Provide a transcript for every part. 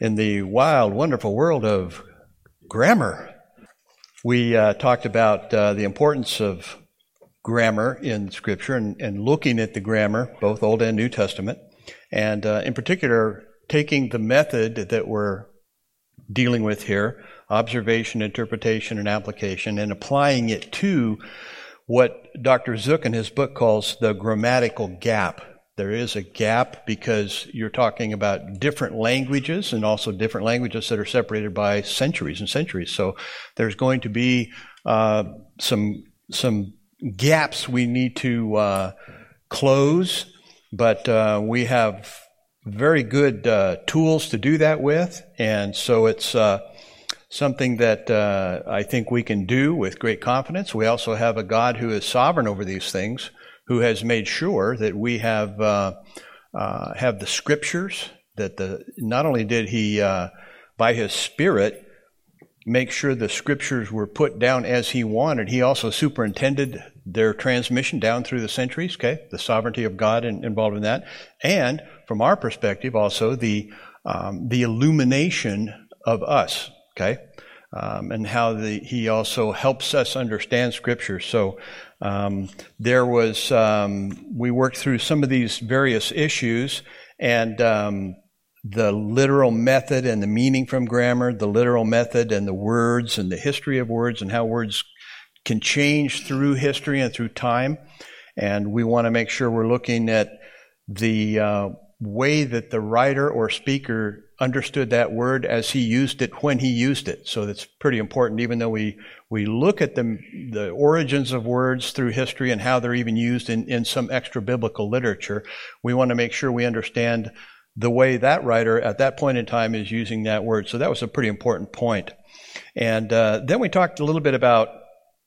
in the wild, wonderful world of grammar. We talked about the importance of grammar in Scripture and looking at the grammar, both Old and New Testament, and in particular, taking the method that we're dealing with here, observation, interpretation, and application, and applying it to what Dr. Zuck in his book calls the grammatical gap. There is a gap because you're talking about different languages and also different languages that are separated by centuries and centuries. So there's going to be some gaps we need to close, but we have very good tools to do that with. And so it's something that I think we can do with great confidence. We also have a God who is sovereign over these things, who has made sure that we have the Scriptures, that not only did he, by his Spirit, make sure the Scriptures were put down as he wanted, he also superintended their transmission down through the centuries, okay? The sovereignty of God involved in that. And from our perspective, also, the illumination of us, okay? And how he also helps us understand Scripture. So we worked through some of these various issues and the literal method and the meaning from grammar, the literal method and the words and the history of words and how words can change through history and through time. And we want to make sure we're looking at the way that the writer or speaker understood that word as he used it when he used it. So that's pretty important, even though we look at the origins of words through history and how they're even used in some extra-biblical literature. We want to make sure we understand the way that writer at that point in time is using that word. So that was a pretty important point. And then we talked a little bit about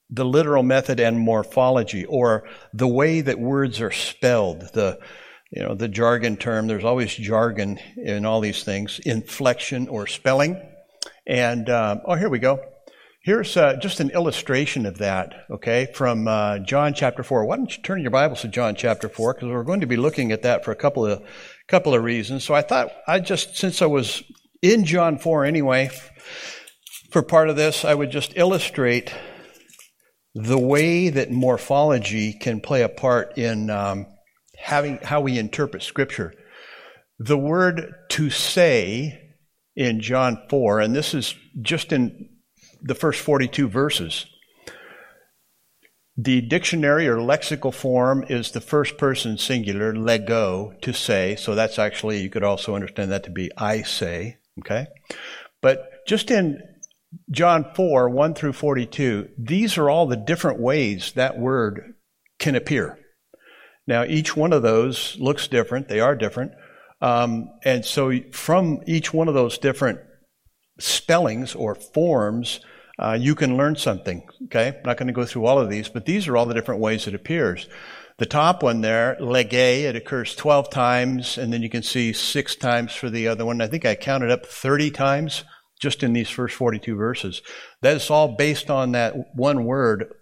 the literal method and morphology, or the way that words are spelled, the jargon term. There's always jargon in all these things, inflection or spelling. And, here we go. Here's just an illustration of that, okay, from John chapter 4. Why don't you turn your Bibles to John chapter 4, because we're going to be looking at that for a couple of reasons. So I thought since I was in John 4 anyway, for part of this, I would just illustrate the way that morphology can play a part in how we interpret Scripture. The word to say in John 4, and this is just in the first 42 verses, the dictionary or lexical form is the first person singular, lego, to say. So that's actually, you could also understand that to be I say, okay? But just in John 4, 1 through 42, these are all the different ways that word can appear. Now, each one of those looks different. They are different. And so from each one of those different spellings or forms, you can learn something, okay? I'm not going to go through all of these, but these are all the different ways it appears. The top one there, legay, it occurs 12 times, and then you can see 6 times for the other one. I think I counted up 30 times just in these first 42 verses. That's all based on that one word,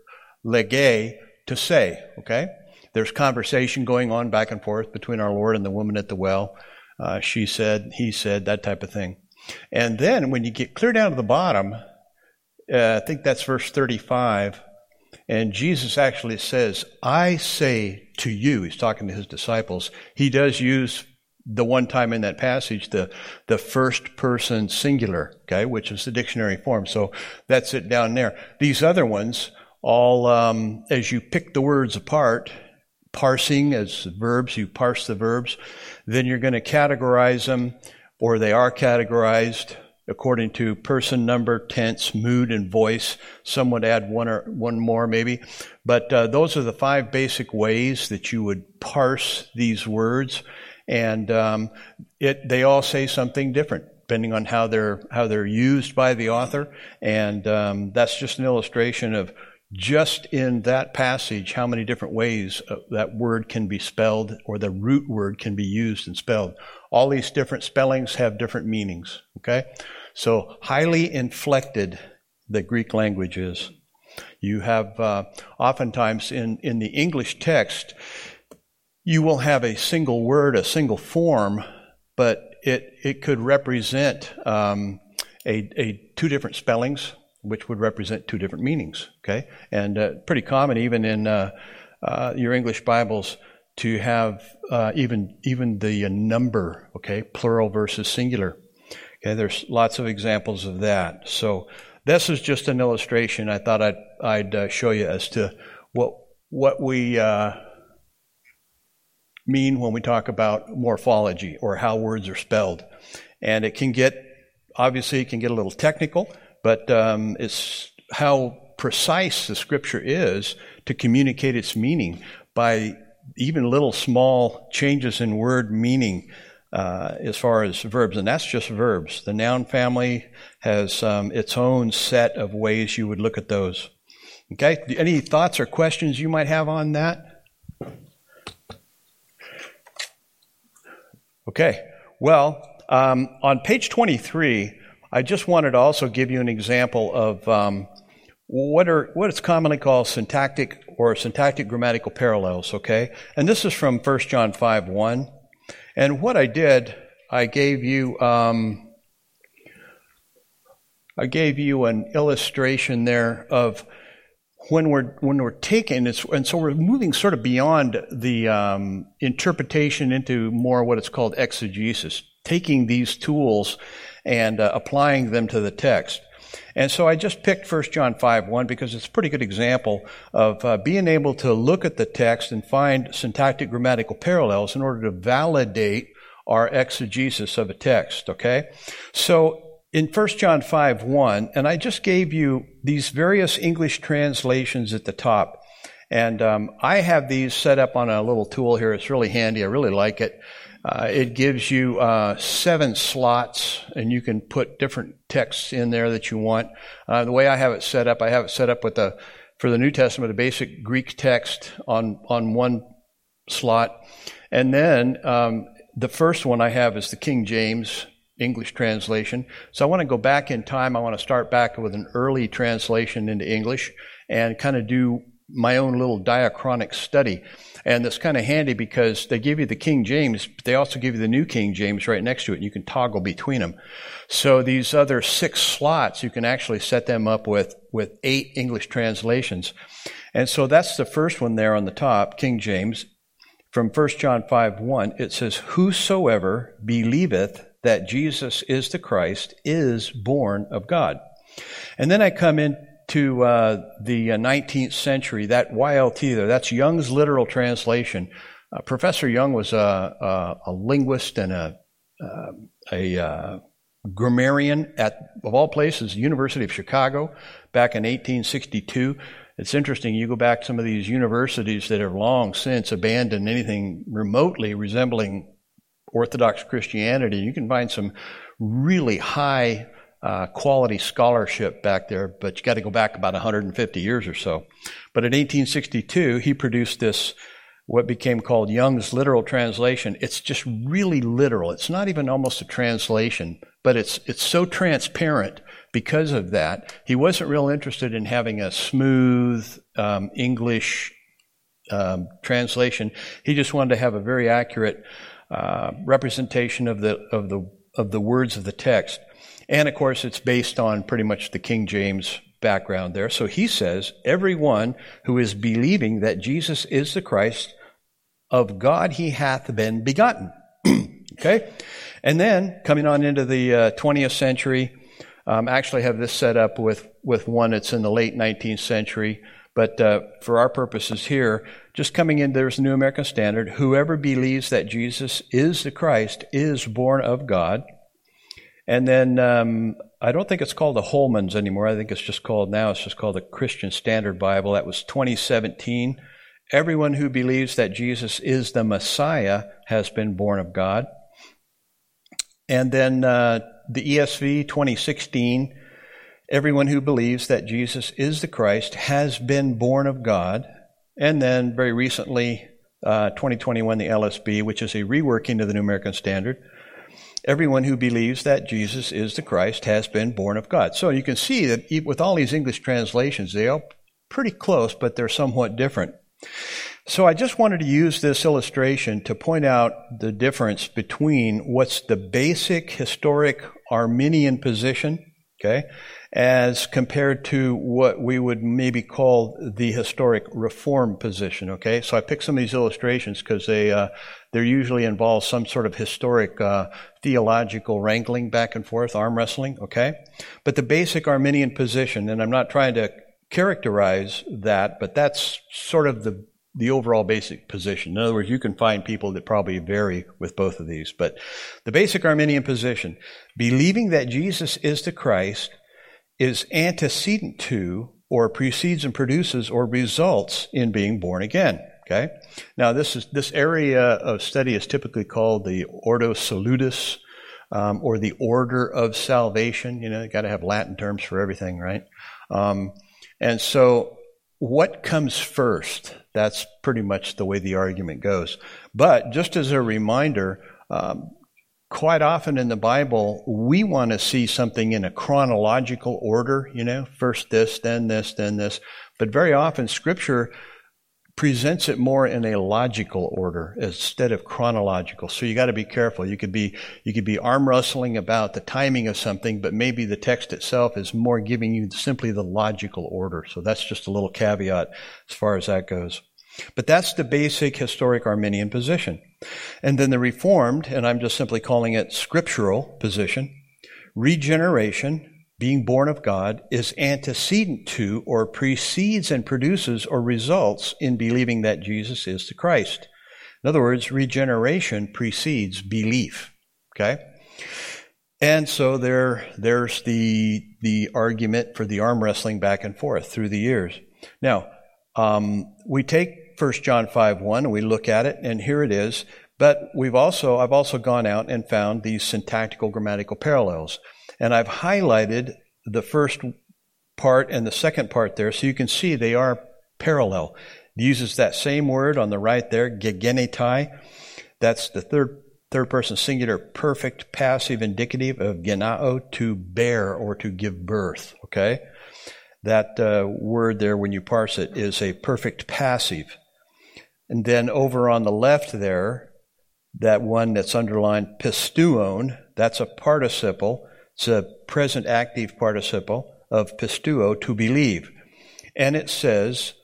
legay, to say, okay? There's conversation going on back and forth between our Lord and the woman at the well. She said, he said, that type of thing. And then when you get clear down to the bottom, I think that's verse 35, and Jesus actually says, I say to you. He's talking to his disciples. He does use the one time in that passage, the first person singular, okay, which is the dictionary form. So that's it down there. These other ones, all as you pick the words apart, parsing as verbs, you parse the verbs, then you're going to categorize them, or they are categorized according to person, number, tense, mood, and voice. Some would add one more maybe. But those are the 5 basic ways that you would parse these words, and they all say something different. depending on how they're used by the author. And that's just an illustration of just in that passage how many different ways that word can be spelled, or the root word can be used and spelled. All these different spellings have different meanings, okay? So highly inflected the Greek language is. You have oftentimes in the English text, you will have a single word, a single form, but it could represent two different spellings, which would represent two different meanings, okay? And pretty common even in your English Bibles to have even the number, okay, plural versus singular. Okay, there's lots of examples of that. So this is just an illustration I thought I'd show you as to what we mean when we talk about morphology or how words are spelled. And it can get a little technical, but it's how precise the Scripture is to communicate its meaning by even little small changes in word meaning as far as verbs. And that's just verbs. The noun family has its own set of ways you would look at those. Okay? Any thoughts or questions you might have on that? Okay. Well, on page 23... I just wanted to also give you an example of what is commonly called syntactic or syntactic grammatical parallels, okay? And this is from 1 John 5:1. And what I did, I gave you an illustration there of when we're taking this, and so we're moving sort of beyond the interpretation into more what it's called exegesis, taking these tools and applying them to the text. And so I just picked 1 John 5:1 because it's a pretty good example of being able to look at the text and find syntactic grammatical parallels in order to validate our exegesis of a text, okay? So in 1 John 5:1, and I just gave you these various English translations at the top, and I have these set up on a little tool here. It's really handy. I really like it. It gives you 7 slots, and you can put different texts in there that you want. The way I have it set up with for the New Testament, a basic Greek text on one slot. And then the first one I have is the King James English translation. So I want to go back in time. I want to start back with an early translation into English and kind of do my own little diachronic study. And that's kind of handy because they give you the King James, but they also give you the New King James right next to it, and you can toggle between them. So these other 6 slots, you can actually set them up with 8 English translations. And so that's the first one there on the top, King James. From 1 John 5:1, it says, "Whosoever believeth that Jesus is the Christ is born of God." And then I come in to the 19th century, that YLT there, that's Young's Literal Translation. Professor Young was a linguist and a grammarian at, of all places, University of Chicago back in 1862. It's interesting, you go back to some of these universities that have long since abandoned anything remotely resembling Orthodox Christianity. You can find some really high quality scholarship back there, but you got to go back about 150 years or so. But in 1862, he produced this, what became called Young's Literal Translation. It's just really literal. It's not even almost a translation, but it's so transparent because of that. He wasn't real interested in having a smooth English translation. He just wanted to have a very accurate representation of the words of the text. And, of course, it's based on pretty much the King James background there. So he says, "Everyone who is believing that Jesus is the Christ, of God he hath been begotten." Okay? And then, coming on into the 20th century, I actually have this set up with one that's in the late 19th century. But for our purposes here, just coming in, there's the New American Standard. "Whoever believes that Jesus is the Christ is born of God." And then I don't think it's called the Holman's anymore. I think it's just called the Christian Standard Bible. That was 2017. "Everyone who believes that Jesus is the Messiah has been born of God." And then the ESV 2016, everyone who believes that Jesus is the Christ has been born of God. And then very recently, 2021, the LSB, which is a reworking of the New American Standard, everyone who believes that Jesus is the Christ has been born of God. So you can see that with all these English translations, they are pretty close, but they're somewhat different. So I just wanted to use this illustration to point out the difference between what's the basic historic Arminian position, okay, as compared to what we would maybe call the historic Reform position, okay? So I picked some of these illustrations because they usually involve some sort of historic theological wrangling back and forth, arm wrestling, okay? But the basic Arminian position, and I'm not trying to characterize that, but that's sort of the overall basic position. In other words, you can find people that probably vary with both of these. But the basic Arminian position, believing that Jesus is the Christ, is antecedent to or precedes and produces or results in being born again. Okay? Now, this area of study is typically called the Ordo Salutis, or the Order of Salvation. You know, you got to have Latin terms for everything, right? And so what comes first? That's pretty much the way the argument goes. But just as a reminder, quite often in the Bible, we want to see something in a chronological order, you know, first this, then this, then this. But very often Scripture presents it more in a logical order instead of chronological. So you got to be careful. You could be arm wrestling about the timing of something, but maybe the text itself is more giving you simply the logical order. So that's just a little caveat as far as that goes. But that's the basic historic Arminian position. And then the Reformed, and I'm just simply calling it scriptural position, regeneration, being born of God, is antecedent to or precedes and produces or results in believing that Jesus is the Christ. In other words, regeneration precedes belief, okay? And so there's the argument for the arm wrestling back and forth through the years. Now, we take 1 John 5:1 and we look at it, and here it is, but I've also gone out and found these syntactical grammatical parallels. And I've highlighted the first part and the second part there, so you can see they are parallel. It uses that same word on the right there, gegenetai. That's the third person singular perfect passive indicative of genao, to bear or to give birth, okay? That word there, when you parse it, is a perfect passive. And then over on the left there, that one that's underlined, pistuon, that's a participle. It's a present active participle of pistuo, to believe. And it says,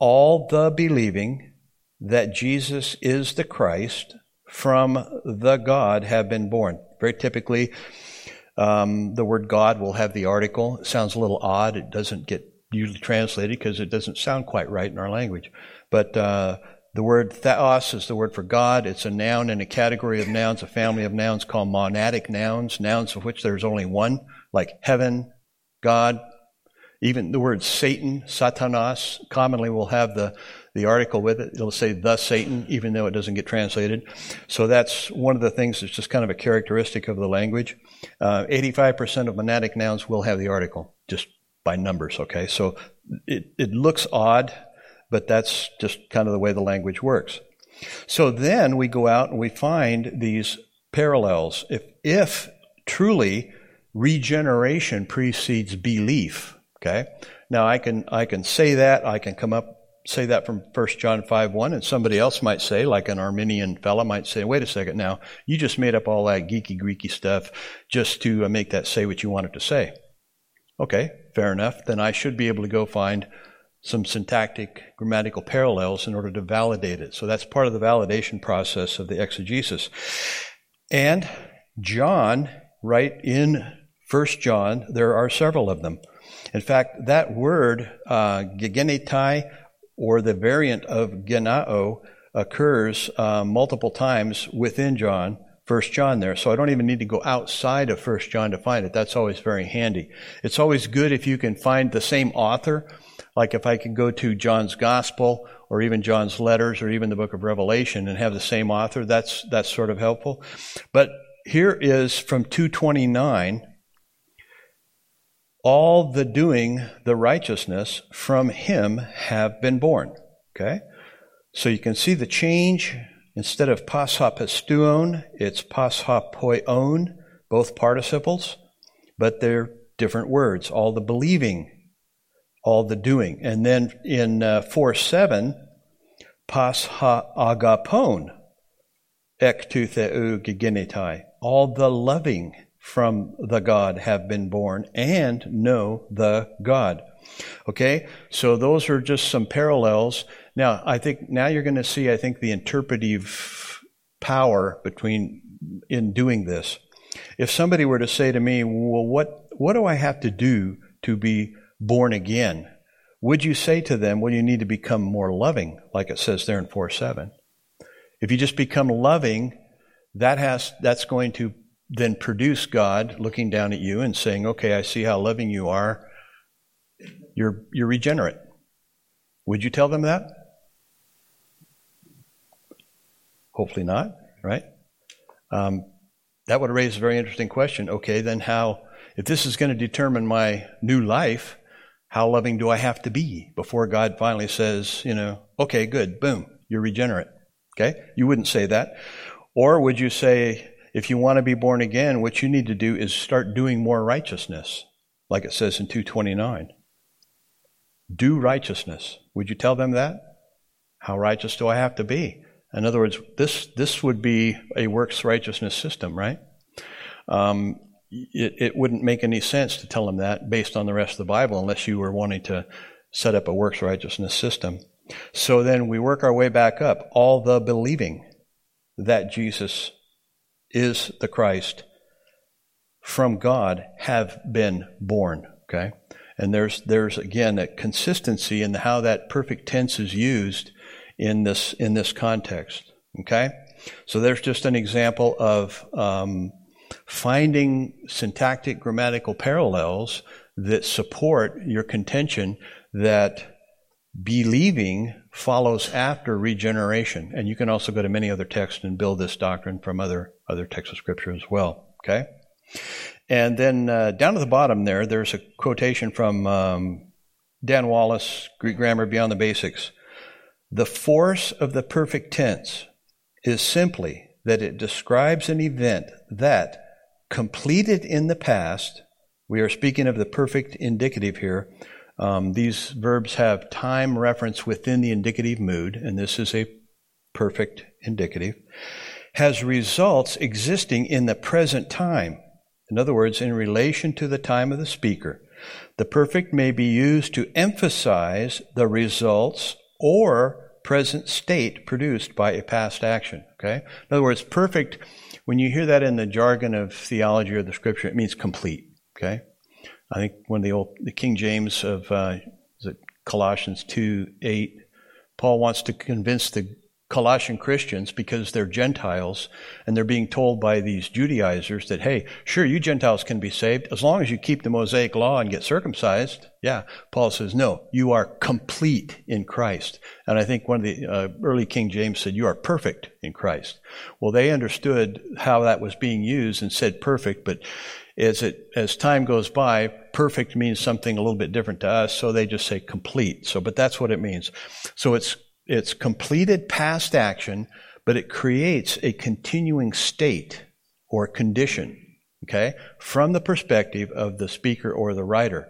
all the believing that Jesus is the Christ from the God have been born. Very typically, the word God will have the article. It sounds a little odd. It doesn't get usually translated because it doesn't sound quite right in our language. But the word theos is the word for God. It's a noun in a category of nouns, a family of nouns called monadic nouns, nouns of which there's only one, like heaven, God. Even the word Satan, Satanas, commonly will have the article with it. It'll say the Satan, even though it doesn't get translated. So that's one of the things that's just kind of a characteristic of the language. 85% of monadic nouns will have the article, just by numbers, okay? So it looks odd, but that's just kind of the way the language works. So then we go out and we find these parallels. If truly regeneration precedes belief, okay? Now I can say that, I can come up, say that from 1 John 5:1, and somebody else might say, like an Arminian fella might say, wait a second now, you just made up all that geeky-greeky stuff just to make that say what you want it to say. Okay, fair enough. Then I should be able to go find some syntactic grammatical parallels in order to validate it. So that's part of the validation process of the exegesis. And John, right in 1 John, there are several of them. In fact, that word, gegenetai, or the variant of genao, occurs multiple times within John, 1 John there. So I don't even need to go outside of 1 John to find it. That's always very handy. It's always good if you can find the same author. Like if I can go to John's Gospel or even John's letters or even the book of Revelation and have the same author, that's sort of helpful. But here is from 2:29, all the doing the righteousness from him have been born. Okay? So you can see the change. Instead of pasapestuon, it's pasapoion, both participles, but they're different words. All the believing, all the doing. And then in 4:7, pasagapon, ek tu theou gegenetai, all the loving from the God have been born and know the God. Okay, so those are just some parallels. Now, I think now you're going to see, I think, the interpretive power between in doing this. If somebody were to say to me, well, what do I have to do to be born again? Would you say to them, well, you need to become more loving, like it says there in 4:7. If you just become loving, that's going to then produce God looking down at you and saying, okay, I see how loving you are. You're regenerate. Would you tell them that? Hopefully not, right? That would raise a very interesting question. Okay, then how, if this is going to determine my new life, how loving do I have to be before God finally says, okay, good, boom, you're regenerate. Okay? You wouldn't say that. Or would you say, if you want to be born again, what you need to do is start doing more righteousness, like it says in 2:29. Do righteousness. Would you tell them that? How righteous do I have to be? In other words, this would be a works righteousness system, right? It wouldn't make any sense to tell them that based on the rest of the Bible unless you were wanting to set up a works righteousness system. So then we work our way back up. All the believing that Jesus is the Christ from God have been born, okay? And there's again a consistency in how that perfect tense is used in this context. Okay, so there's just an example of finding syntactic grammatical parallels that support your contention that believing follows after regeneration. And you can also go to many other texts and build this doctrine from other texts of Scripture as well. Okay. And then down at the bottom there's a quotation from Dan Wallace, Greek Grammar Beyond the Basics. The force of the perfect tense is simply that it describes an event that, completed in the past, we are speaking of the perfect indicative here. These verbs have time reference within the indicative mood, and this is a perfect indicative, has results existing in the present time. In other words, in relation to the time of the speaker, the perfect may be used to emphasize the results or present state produced by a past action. Okay? In other words, perfect, when you hear that in the jargon of theology or the Scripture, it means complete. Okay? I think one of the King James of Colossians 2:8, Paul wants to convince the Colossian Christians, because they're Gentiles and they're being told by these Judaizers that, hey, sure, you Gentiles can be saved as long as you keep the Mosaic law and get circumcised. Yeah, Paul says, no, you are complete in Christ. And I think one of the early King James said, you are perfect in Christ. Well, they understood how that was being used and said perfect, but as time goes by, perfect means something a little bit different to us, so they just say complete. So, but that's what it means. So it's completed past action, but it creates a continuing state or condition, okay, from the perspective of the speaker or the writer.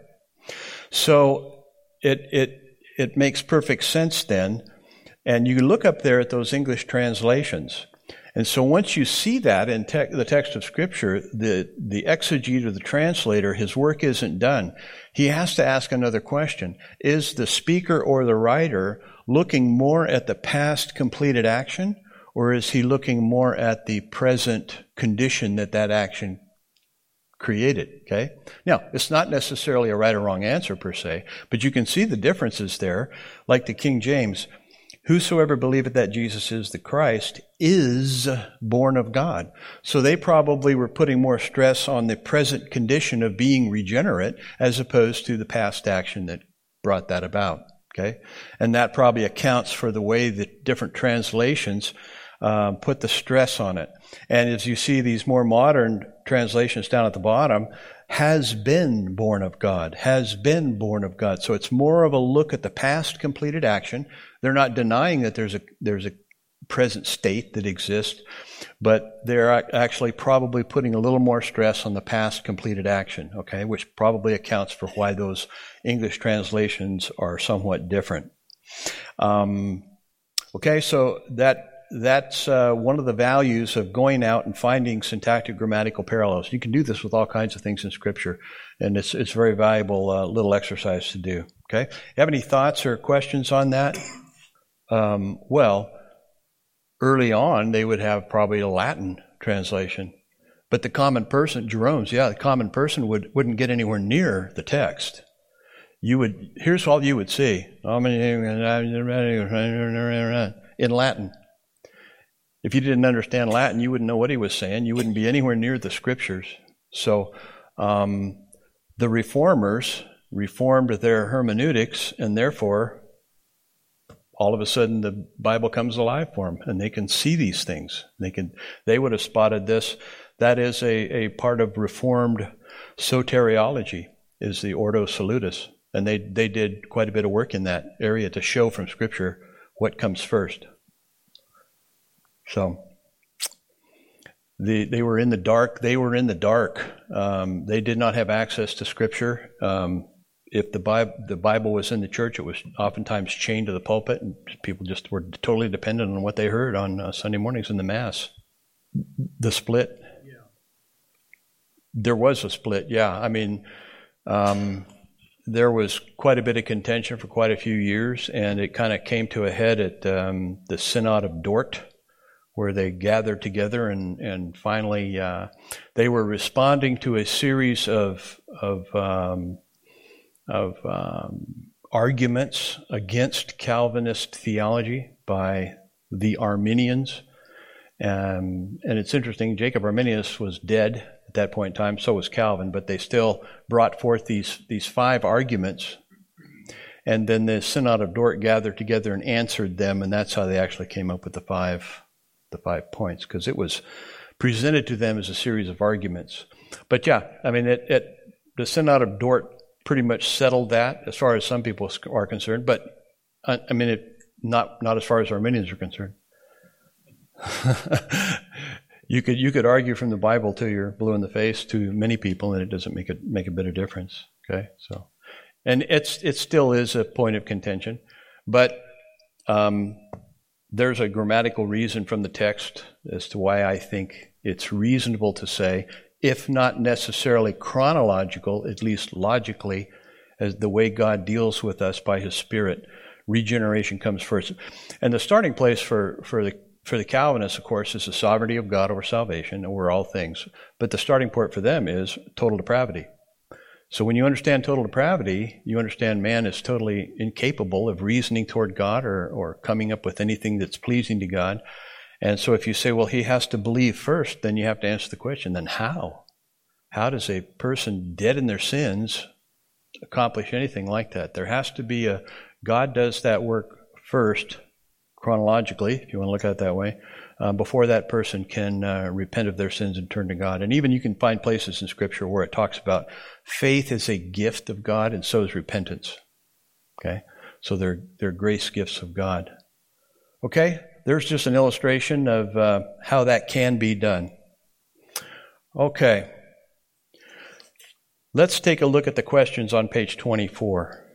So it makes perfect sense then, and you look up there at those English translations. And so once you see that in the text of Scripture, the exegete or the translator, his work isn't done. He has to ask another question. Is the speaker or the writer looking more at the past completed action, or is he looking more at the present condition that action created? Okay. Now, it's not necessarily a right or wrong answer per se, but you can see the differences there. Like the King James, whosoever believeth that Jesus is the Christ is born of God. So they probably were putting more stress on the present condition of being regenerate as opposed to the past action that brought that about. Okay? And that probably accounts for the way the different translations put the stress on it. And as you see these more modern translations down at the bottom, has been born of God, has been born of God. So it's more of a look at the past completed action. They're not denying that there's a present state that exists, but they're actually probably putting a little more stress on the past completed action, okay, which probably accounts for why those English translations are somewhat different. Okay, so that's one of the values of going out and finding syntactic grammatical parallels. You can do this with all kinds of things in Scripture, and it's a very valuable little exercise to do, okay? Have any thoughts or questions on that? Well, early on, they would have probably a Latin translation. But the common person, Jerome's, yeah, the common person wouldn't get anywhere near the text. Here's all you would see. In Latin. If you didn't understand Latin, you wouldn't know what he was saying. You wouldn't be anywhere near the Scriptures. So the Reformers reformed their hermeneutics, and therefore all of a sudden, the Bible comes alive for them, and they can see these things. They would have spotted this. That is a part of Reformed soteriology, is the Ordo Salutis, and they did quite a bit of work in that area to show from Scripture what comes first. So they were in the dark. They were in the dark. They did not have access to Scripture. If the Bible was in the church, it was oftentimes chained to the pulpit, and people just were totally dependent on what they heard on Sunday mornings in the Mass. The split. Yeah. There was a split, yeah. I mean, there was quite a bit of contention for quite a few years, and it kind of came to a head at the Synod of Dort, where they gathered together, and finally they were responding to a series of arguments against Calvinist theology by the Arminians. And it's interesting, Jacob Arminius was dead at that point in time, so was Calvin, but they still brought forth these five arguments. And then the Synod of Dort gathered together and answered them, and that's how they actually came up with the five points, because it was presented to them as a series of arguments. But yeah, I mean, the Synod of Dort pretty much settled that as far as some people are concerned, but I mean, not as far as Arminians are concerned. You could argue from the Bible till you're blue in the face to many people, and it doesn't make a bit of difference. Okay, so, and it still is a point of contention, but there's a grammatical reason from the text as to why I think it's reasonable to say, if not necessarily chronological, at least logically, as the way God deals with us by His Spirit. Regeneration comes first. And the starting place for the Calvinists, of course, is the sovereignty of God over salvation, over all things. But the starting point for them is total depravity. So when you understand total depravity, you understand man is totally incapable of reasoning toward God or coming up with anything that's pleasing to God. And so if you say, well, he has to believe first, then you have to answer the question, then how? How does a person dead in their sins accomplish anything like that? There has to be God does that work first, chronologically, if you want to look at it that way, before that person can repent of their sins and turn to God. And even you can find places in Scripture where it talks about faith is a gift of God, and so is repentance. Okay? So they're grace gifts of God. Okay? There's just an illustration of how that can be done. Okay. Let's take a look at the questions on page 24.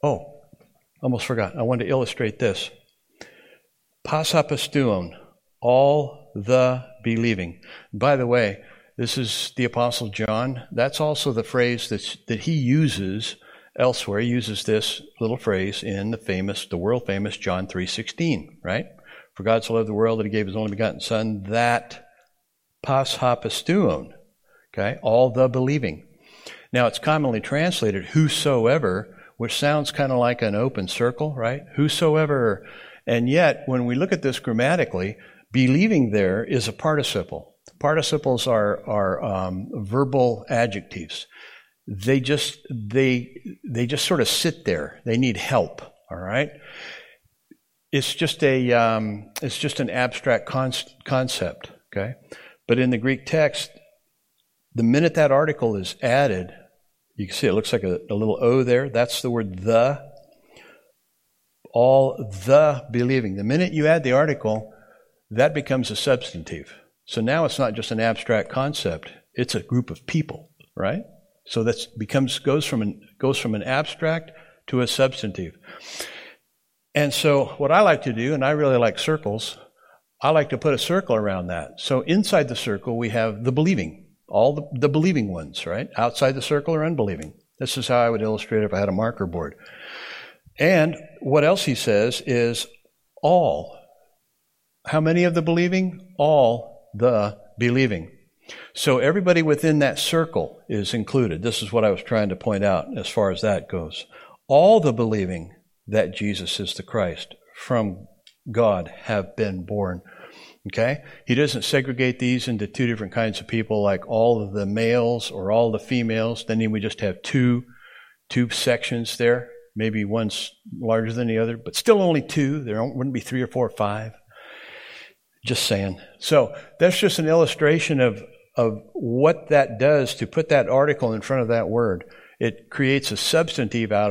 Oh, almost forgot. I wanted to illustrate this. Pasapestuon, all the believing. By the way, this is the Apostle John. That's also the phrase that he uses elsewhere. He uses this little phrase in the world-famous John 3:16, right? For God so loved the world that He gave His only begotten Son, that pasapestuon, okay, all the believing. Now, it's commonly translated whosoever, which sounds kind of like an open circle, right? Whosoever. And yet, when we look at this grammatically, believing there is a participle. Participles are verbal adjectives. they just sort of sit there. They need help. All right, it's just an abstract concept. Okay, but in the Greek text, the minute that article is added, you can see it looks like a little O there. That's the word the. All the believing. The minute you add the article, that becomes a substantive. So now it's not just an abstract concept; it's a group of people, right? So that goes from an abstract to a substantive. And so what I like to do, and I really like circles, I like to put a circle around that. So inside the circle we have the believing, all the believing ones, right? Outside the circle are unbelieving. This is how I would illustrate it if I had a marker board. And what else he says is all. How many of the believing? All the believing. So everybody within that circle is included. This is what I was trying to point out as far as that goes. All the believing that Jesus is the Christ from God have been born. Okay? He doesn't segregate these into two different kinds of people, like all of the males or all the females. Then he would just have two sections there. Maybe one's larger than the other, but still only two. There wouldn't be three or four or five. Just saying. So that's just an illustration of what that does to put that article in front of that word. It creates a substantive out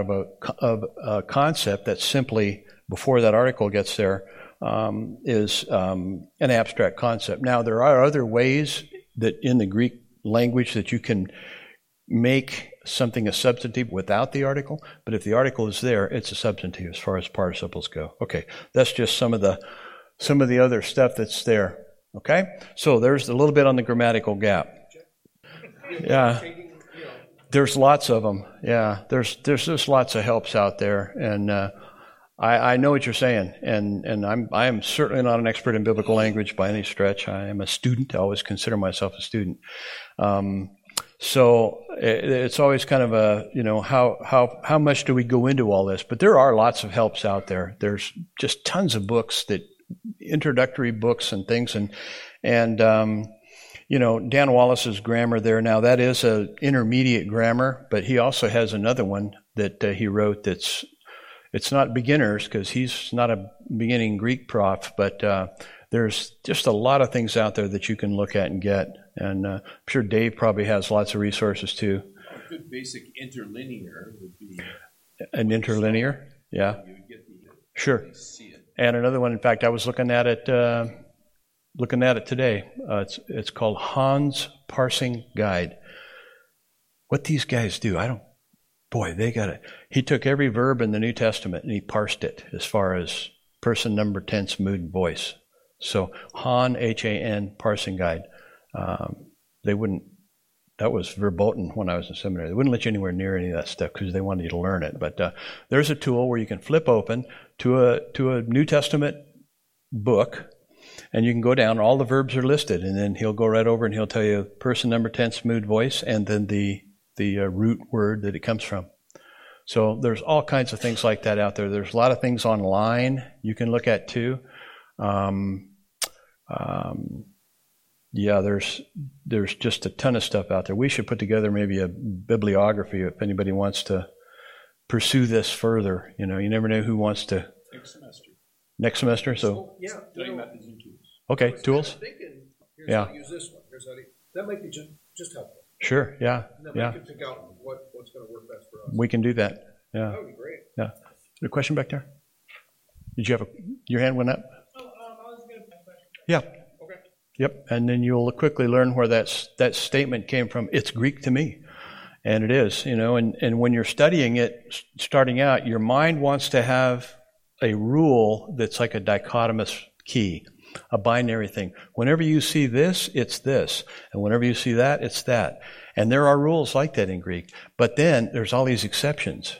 of a concept that simply, before that article gets there, is an abstract concept. Now, there are other ways that in the Greek language that you can make something a substantive without the article, but if the article is there, it's a substantive as far as participles go. Okay, that's just some of the other stuff that's there. Okay, so there's a little bit on the grammatical gap. Yeah, there's lots of them. Yeah, there's just lots of helps out there, and I know what you're saying, and I am certainly not an expert in biblical language by any stretch. I am a student. I always consider myself a student. So it's always kind of a, you know, how much do we go into all this? But there are lots of helps out there. There's just tons of books, that introductory books and things, and you know, Dan Wallace's grammar there. Now that is a intermediate grammar, but he also has another one that he wrote. It's not beginners, because he's not a beginning Greek prof, but there's just a lot of things out there that you can look at and get. And I'm sure Dave probably has lots of resources too. A good basic interlinear would be an interlinear, yeah. You would get the, sure. See it. And another one, in fact, I was looking at it today. It's called Hans Parsing Guide. What these guys do, boy, they got it. He took every verb in the New Testament and he parsed it as far as person, number, tense, mood, and voice. So H-A-N, Parsing Guide. That was verboten when I was in seminary. They wouldn't let you anywhere near any of that stuff because they wanted you to learn it. But there's a tool where you can flip open to a New Testament book, and you can go down. All the verbs are listed, and then he'll go right over and he'll tell you person, number, tense, mood, voice, and then the root word that it comes from. So there's all kinds of things like that out there. There's a lot of things online you can look at too. Yeah, there's just a ton of stuff out there. We should put together maybe a bibliography if anybody wants to pursue this further. You know, you never know who wants to. Next semester. Next semester, so. Oh, yeah. Okay, tools. I'm thinking, here's how to use this one. Here's how to, that might be just helpful. Sure, yeah. And then we can figure out what's going to work best for us. We can do that, yeah. That would be great. Yeah. A question back there? Did you have your hand went up? Oh, I was going to ask a question. Yeah. Yep, and then you'll quickly learn where that statement came from. It's Greek to me, and it is, you know. And when you're studying it, starting out, your mind wants to have a rule that's like a dichotomous key, a binary thing. Whenever you see this, it's this, and whenever you see that, it's that. And there are rules like that in Greek, but then there's all these exceptions.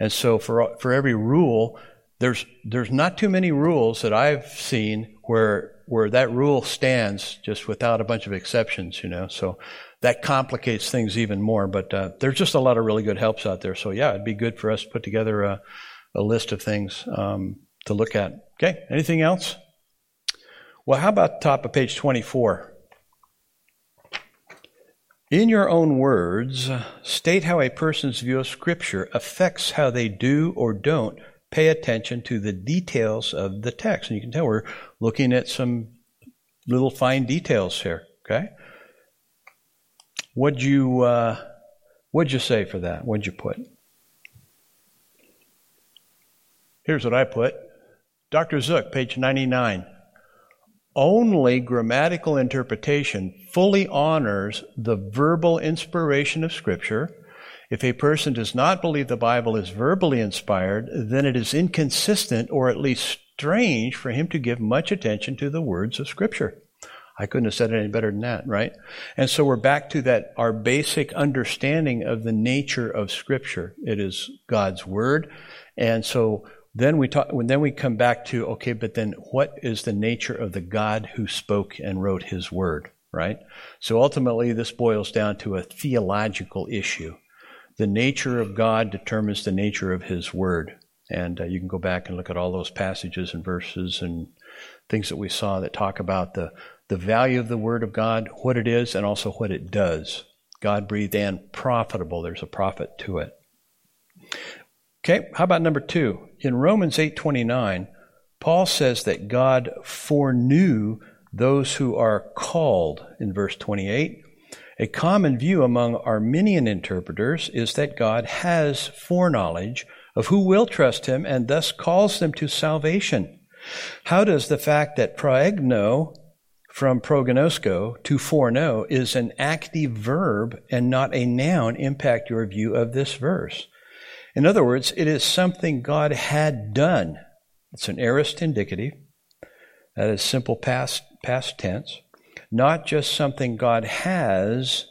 And so for every rule, there's not too many rules that I've seen where that rule stands just without a bunch of exceptions, you know. So that complicates things even more. But there's just a lot of really good helps out there. So, yeah, it'd be good for us to put together a list of things to look at. Okay, anything else? Well, how about the top of page 24? In your own words, state how a person's view of Scripture affects how they do or don't pay attention to the details of the text. And you can tell we're looking at some little fine details here, okay? What'd you say for that? What'd you put? Here's what I put. Dr. Zuck, page 99. Only grammatical interpretation fully honors the verbal inspiration of Scripture. If a person does not believe the Bible is verbally inspired, then it is inconsistent or at least strange for him to give much attention to the words of Scripture. I couldn't have said it any better than that, right? And so we're back to that, our basic understanding of the nature of Scripture. It is God's Word. And so then we come back to, okay, but then what is the nature of the God who spoke and wrote His Word, right? So ultimately this boils down to a theological issue. The nature of God determines the nature of His Word. And you can go back and look at all those passages and verses and things that we saw that talk about the value of the Word of God, what it is, and also what it does. God-breathed and profitable. There's a profit to it. Okay, how about number 2? In Romans 8:29, Paul says that God foreknew those who are called in verse 28. A common view among Arminian interpreters is that God has foreknowledge of who will trust Him and thus calls them to salvation. How does the fact that proēgnō from prognosco to foreknow is an active verb and not a noun impact your view of this verse? In other words, it is something God had done. It's an aorist indicative. That is simple past tense. Not just something God has,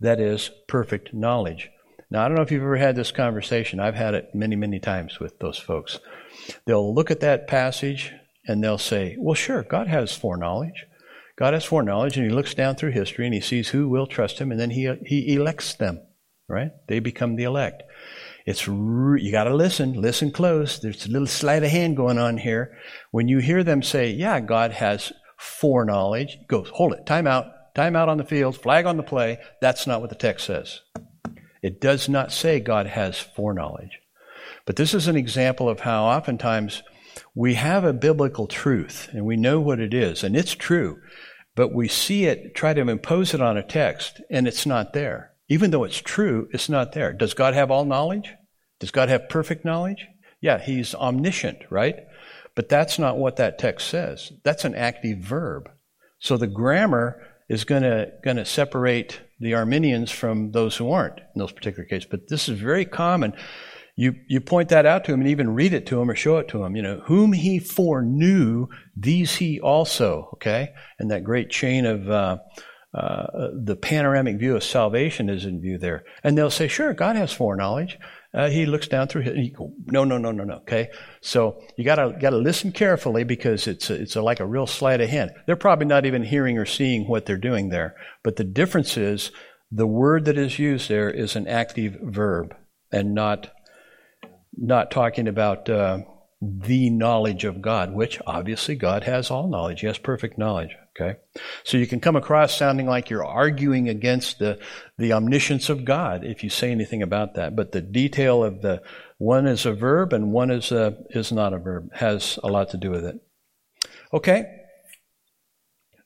that is perfect knowledge. Now, I don't know if you've ever had this conversation. I've had it many, many times with those folks. They'll look at that passage and they'll say, well, sure, God has foreknowledge. God has foreknowledge, and He looks down through history and He sees who will trust Him, and then He elects them, right? They become the elect. You got to listen close. There's a little sleight of hand going on here. When you hear them say, yeah, God has foreknowledge, you go, hold it, time out on the field, flag on the play. That's not what the text says. It does not say God has foreknowledge. But this is an example of how oftentimes we have a biblical truth and we know what it is, and it's true, but we see it, try to impose it on a text, and it's not there. Even though it's true, it's not there. Does God have all knowledge? Does God have perfect knowledge? Yeah, He's omniscient, right? But that's not what that text says. That's an active verb. So the grammar is going to separate the Arminians from those who aren't in those particular cases. But this is very common. You point that out to them and even read it to them or show it to them. You know, whom He foreknew, these He also, okay? And that great chain of... the panoramic view of salvation is in view there. And they'll say, sure, God has foreknowledge. He looks down through His... And you go, no, okay? So you gotta listen carefully, because it's like a real sleight of hand. They're probably not even hearing or seeing what they're doing there. But the difference is the word that is used there is an active verb, and not talking about the knowledge of God, which obviously God has all knowledge. He has perfect knowledge. Okay, so you can come across sounding like you're arguing against the omniscience of God if you say anything about that. But the detail of the one is a verb and one is not a verb has a lot to do with it. Okay.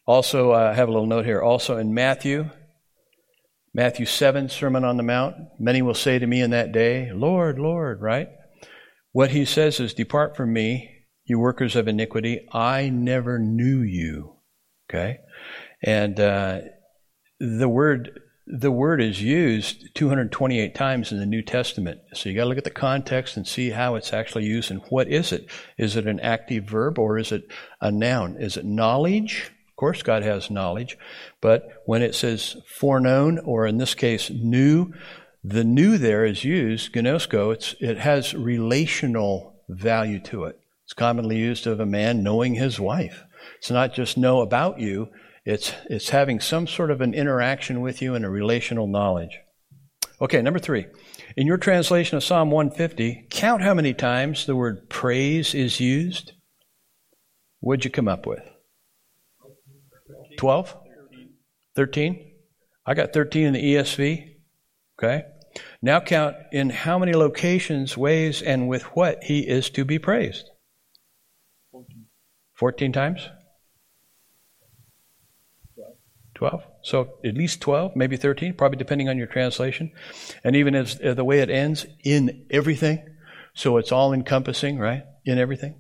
Also, I have a little note here. Also in Matthew 7, Sermon on the Mount, many will say to me in that day, Lord, Lord, right? What He says is, depart from me, you workers of iniquity. I never knew you. Okay, and the word is used 228 times in the New Testament. So you got to look at the context and see how it's actually used and what is it. Is it an active verb or is it a noun? Is it knowledge? Of course, God has knowledge, but when it says foreknown, or in this case knew, the knew there is used gnosko. It has relational value to it. It's commonly used of a man knowing his wife. It's not just know about you, it's having some sort of an interaction with you and a relational knowledge. Okay, number 3. In your translation of Psalm 150, count how many times the word praise is used. What'd you come up with? 12? 13? I got 13 in the ESV. Okay? Now count in how many locations, ways, and with what he is to be praised. 14 times? 12. So at least 12, maybe 13, probably depending on your translation. And even as the way it ends, in everything. So it's all encompassing, right? In everything.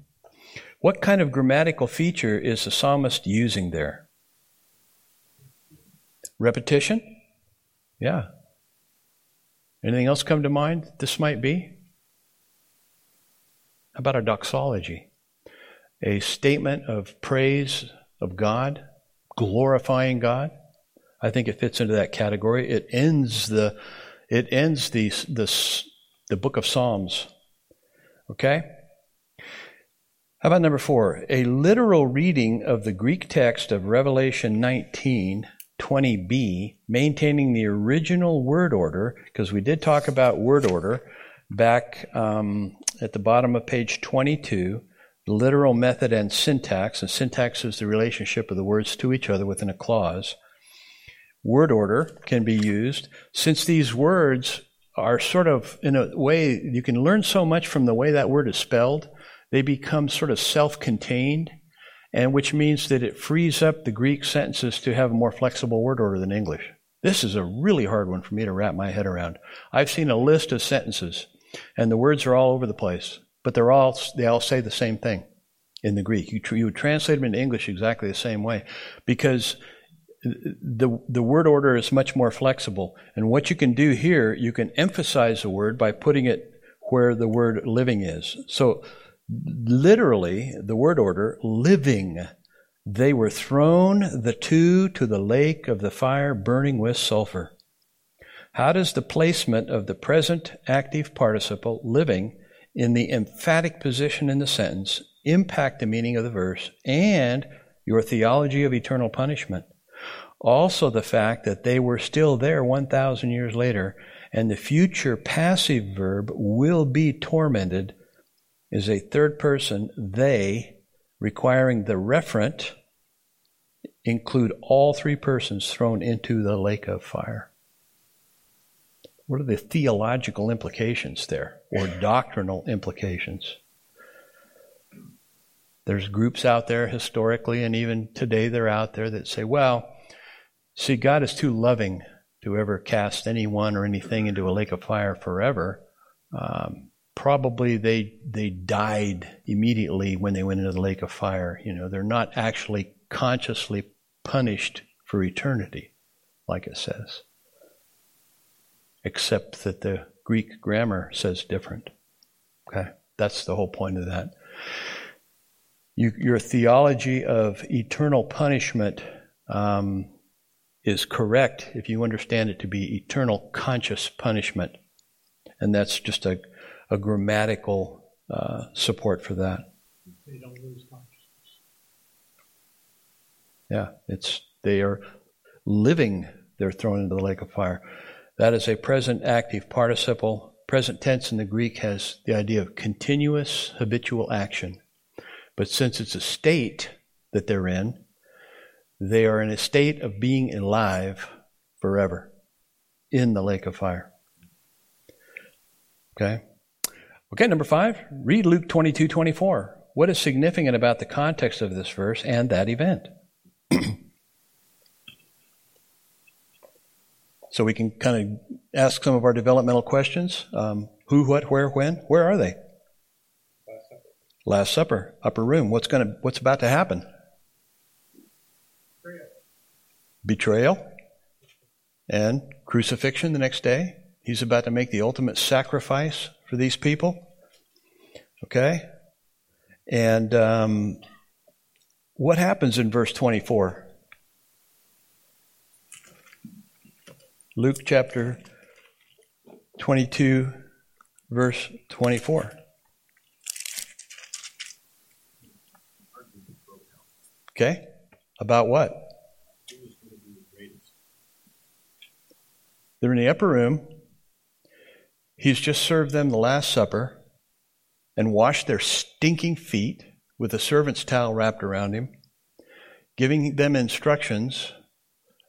What kind of grammatical feature is the psalmist using there? Repetition? Yeah. Anything else come to mind this might be? How about a doxology? A statement of praise of God, glorifying God. I think it fits into that category. It ends the book of Psalms. Okay? How about number 4? A literal reading of the Greek text of Revelation 19:20b, maintaining the original word order, because we did talk about word order back at the bottom of page 22, literal method and syntax. And syntax is the relationship of the words to each other within a clause. Word order can be used. Since these words are sort of, in a way, you can learn so much from the way that word is spelled, they become sort of self-contained, and which means that it frees up the Greek sentences to have a more flexible word order than English. This is a really hard one for me to wrap my head around. I've seen a list of sentences, and the words are all over the place, but they all say the same thing in the Greek. You would translate them into English exactly the same way, because the word order is much more flexible. And what you can do here, you can emphasize a word by putting it where the word living is. So literally, the word order, living. They were thrown, the two, to the lake of the fire burning with sulfur. How does the placement of the present active participle, living, in the emphatic position in the sentence impact the meaning of the verse and your theology of eternal punishment? Also the fact that they were still there 1,000 years later, and the future passive verb will be tormented is a third person, they, requiring the referent include all three persons thrown into the lake of fire. What are the theological implications there, or doctrinal implications? There's groups out there historically, and even today they're out there, that say, well, see, God is too loving to ever cast anyone or anything into a lake of fire forever. Probably they died immediately when they went into the lake of fire. You know, they're not actually consciously punished for eternity, like it says. Except that the Greek grammar says different. Okay? That's the whole point of that. Your theology of eternal punishment is correct if you understand it to be eternal conscious punishment. And that's just a grammatical support for that. They don't lose consciousness. Yeah, they are living, they're thrown into the lake of fire. That is a present active participle. Present tense in the Greek has the idea of continuous habitual action. But since it's a state that they're in, they are in a state of being alive forever in the lake of fire. Okay? Okay, number 5, read Luke 22:24. What is significant about the context of this verse and that event? So we can kind of ask some of our developmental questions. Who, what, where, when? Where are they? Last Supper, upper room. What's about to happen? Betrayal and crucifixion the next day. He's about to make the ultimate sacrifice for these people. Okay? And what happens in verse 24? Luke chapter 22, verse 24. Okay? About what? They're in the upper room. He's just served them the Last Supper and washed their stinking feet with a servant's towel wrapped around him, giving them instructions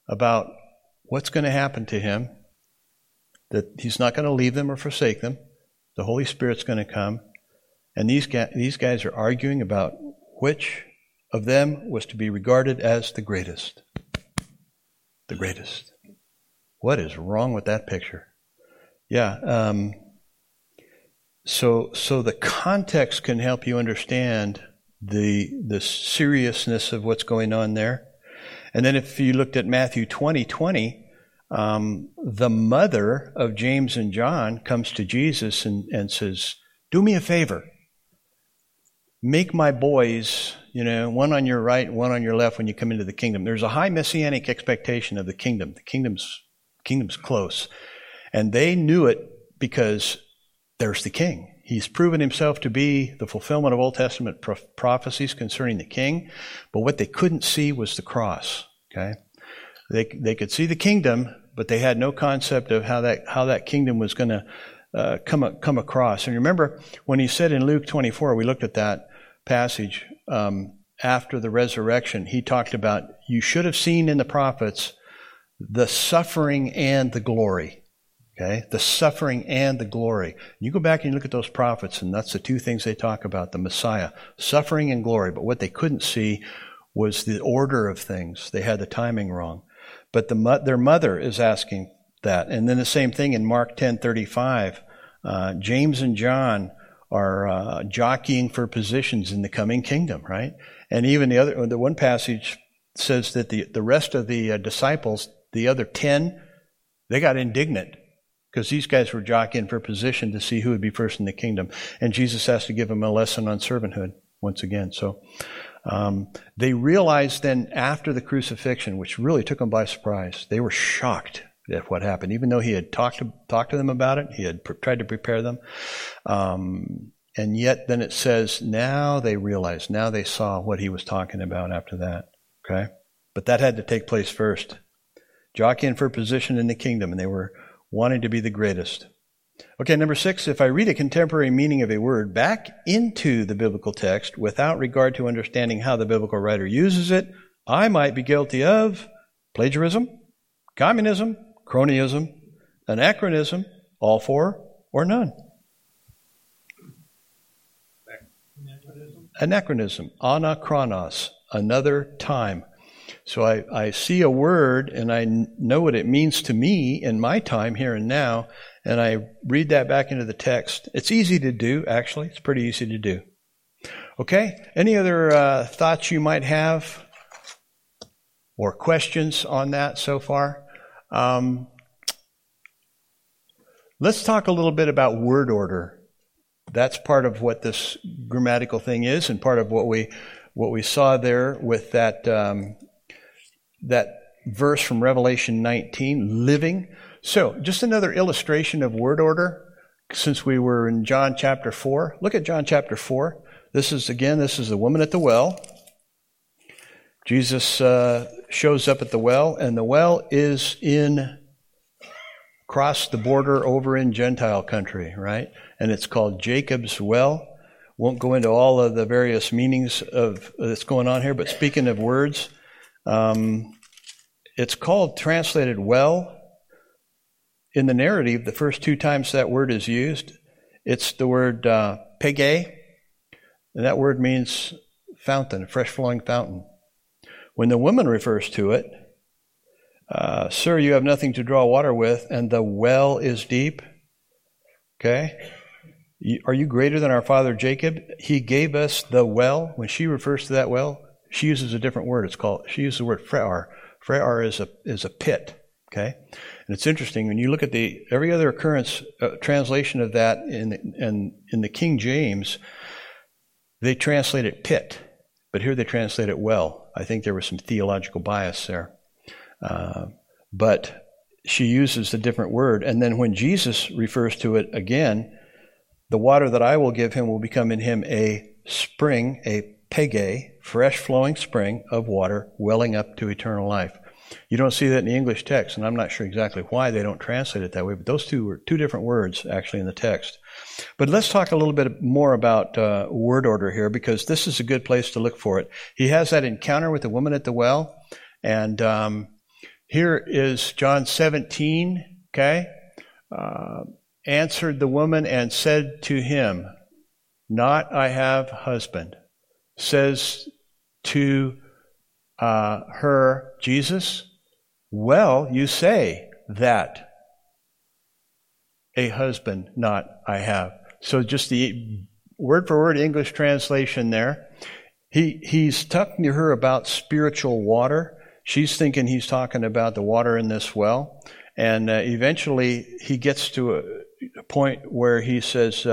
about what's going to happen to him, that he's not going to leave them or forsake them. The Holy Spirit's going to come. And these guys are arguing about which of them was to be regarded as the greatest. The greatest. What is wrong with that picture? Yeah. So the context can help you understand the seriousness of what's going on there. And then if you looked at Matthew 20:20, the mother of James and John comes to Jesus and says, "Do me a favor. Make my boys, one on your right and one on your left when you come into the kingdom." There's a high messianic expectation of the kingdom. The kingdom's close. And they knew it because there's the king. He's proven himself to be the fulfillment of Old Testament prophecies concerning the king. But what they couldn't see was the cross. Okay? They could see the kingdom, but they had no concept of how that kingdom was going to come across. And remember when he said in Luke 24, we looked at that passage, after the resurrection, he talked about, you should have seen in the prophets the suffering and the glory. Okay? The suffering and the glory. You go back and you look at those prophets, and that's the two things they talk about, the Messiah, suffering and glory. But what they couldn't see was the order of things. They had the timing wrong. But their mother is asking that. And then the same thing in Mark 10:35. James and John are jockeying for positions in the coming kingdom, right? And even the one passage says that the rest of the disciples, the other 10, they got indignant because these guys were jockeying for position to see who would be first in the kingdom. And Jesus has to give them a lesson on servanthood once again. So they realized then after the crucifixion, which really took them by surprise, they were shocked at what happened. Even though he had talked to them about it, he had tried to prepare them. And yet then it says, now they saw what he was talking about after that. Okay? But that had to take place first. Jockeying for position in the kingdom, and they were wanting to be the greatest. Okay, number 6, if I read a contemporary meaning of a word back into the biblical text without regard to understanding how the biblical writer uses it, I might be guilty of plagiarism, communism, cronyism, anachronism, all four, or none. Anachronism, anachronos, another time. So I see a word and I know what it means to me in my time here and now, and I read that back into the text. It's easy to do, actually. It's pretty easy to do. Okay, any other thoughts you might have or questions on that so far? Let's talk a little bit about word order. That's part of what this grammatical thing is, and part of what we saw there with that that verse from Revelation 19, living. So, just another illustration of word order. Since we were in John chapter 4, look at John chapter 4. This is the woman at the well. Jesus shows up at the well, and the well is across the border over in Gentile country, right? And it's called Jacob's well. Won't go into all of the various meanings of that's going on here, but speaking of words, it's called translated well. In the narrative, the first two times that word is used, it's the word pege, and that word means fountain, a fresh flowing fountain. When the woman refers to it, sir, you have nothing to draw water with, and the well is deep. Okay? Are you greater than our father Jacob? He gave us the well. When she refers to that well, she uses a different word. It's called, she uses the word fre'ar. Fre'ar is a pit. Okay? And it's interesting, when you look at every other occurrence, translation of that in the King James, they translate it pit, but here they translate it well. I think there was some theological bias there. But she uses a different word. And then when Jesus refers to it again, the water that I will give him will become in him a spring, a pege, fresh flowing spring of water welling up to eternal life. You don't see that in the English text, and I'm not sure exactly why they don't translate it that way, but those two were two different words actually in the text. But let's talk a little bit more about word order here, because this is a good place to look for it. He has that encounter with the woman at the well, and Here is John 17, okay? Answered the woman and said to him, not I have husband. Says to her, Jesus, well, you say that a husband not I have. So just the word for word English translation there. He's talking to her about spiritual water. She's thinking he's talking about the water in this well. And eventually he gets to a point where he says,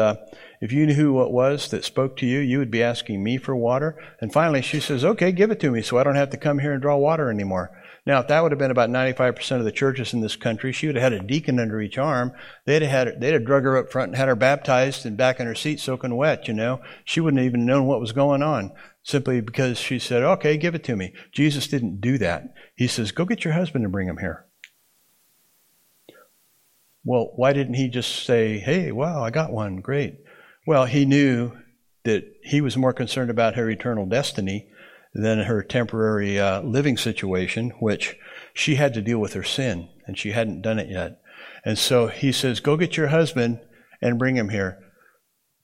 if you knew who it was that spoke to you, you would be asking me for water. And finally she says, okay, give it to me so I don't have to come here and draw water anymore. Now, if that would have been about 95% of the churches in this country, she would have had a deacon under each arm. They'd have drug her up front and had her baptized and back in her seat soaking wet, you know. She wouldn't have even known what was going on simply because she said, okay, give it to me. Jesus didn't do that. He says, go get your husband and bring him here. Well, why didn't he just say, hey, wow, I got one, great. Well, he knew that he was more concerned about her eternal destiny than her temporary living situation, which she had to deal with her sin, and she hadn't done it yet. And so he says, go get your husband and bring him here.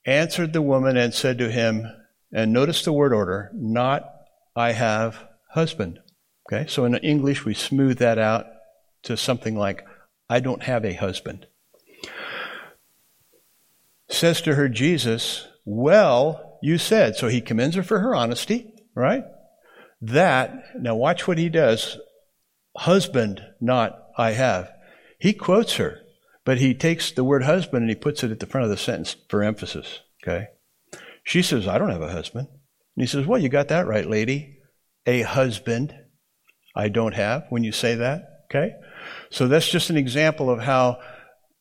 Answered the woman and said to him, and notice the word order, not I have husband. Okay, so in English, we smooth that out to something like, I don't have a husband. Says to her, Jesus, well, you said. So he commends her for her honesty, right? That, now watch what he does. Husband, not I have. He quotes her, but he takes the word husband and he puts it at the front of the sentence for emphasis, okay? She says, I don't have a husband. And he says, well, you got that right, lady. A husband I don't have when you say that, okay? So that's just an example of how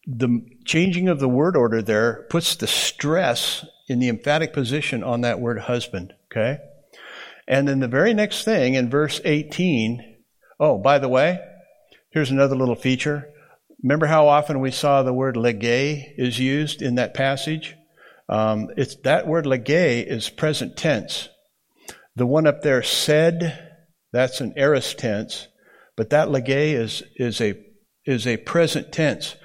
the changing of the word order there puts the stress in the emphatic position on that word husband, okay? And then the very next thing in verse 18, oh, by the way, here's another little feature. Remember how often we saw the word legay is used in that passage? It's that word legay is present tense. The one up there said, that's an aorist tense. But that legay is a present tense.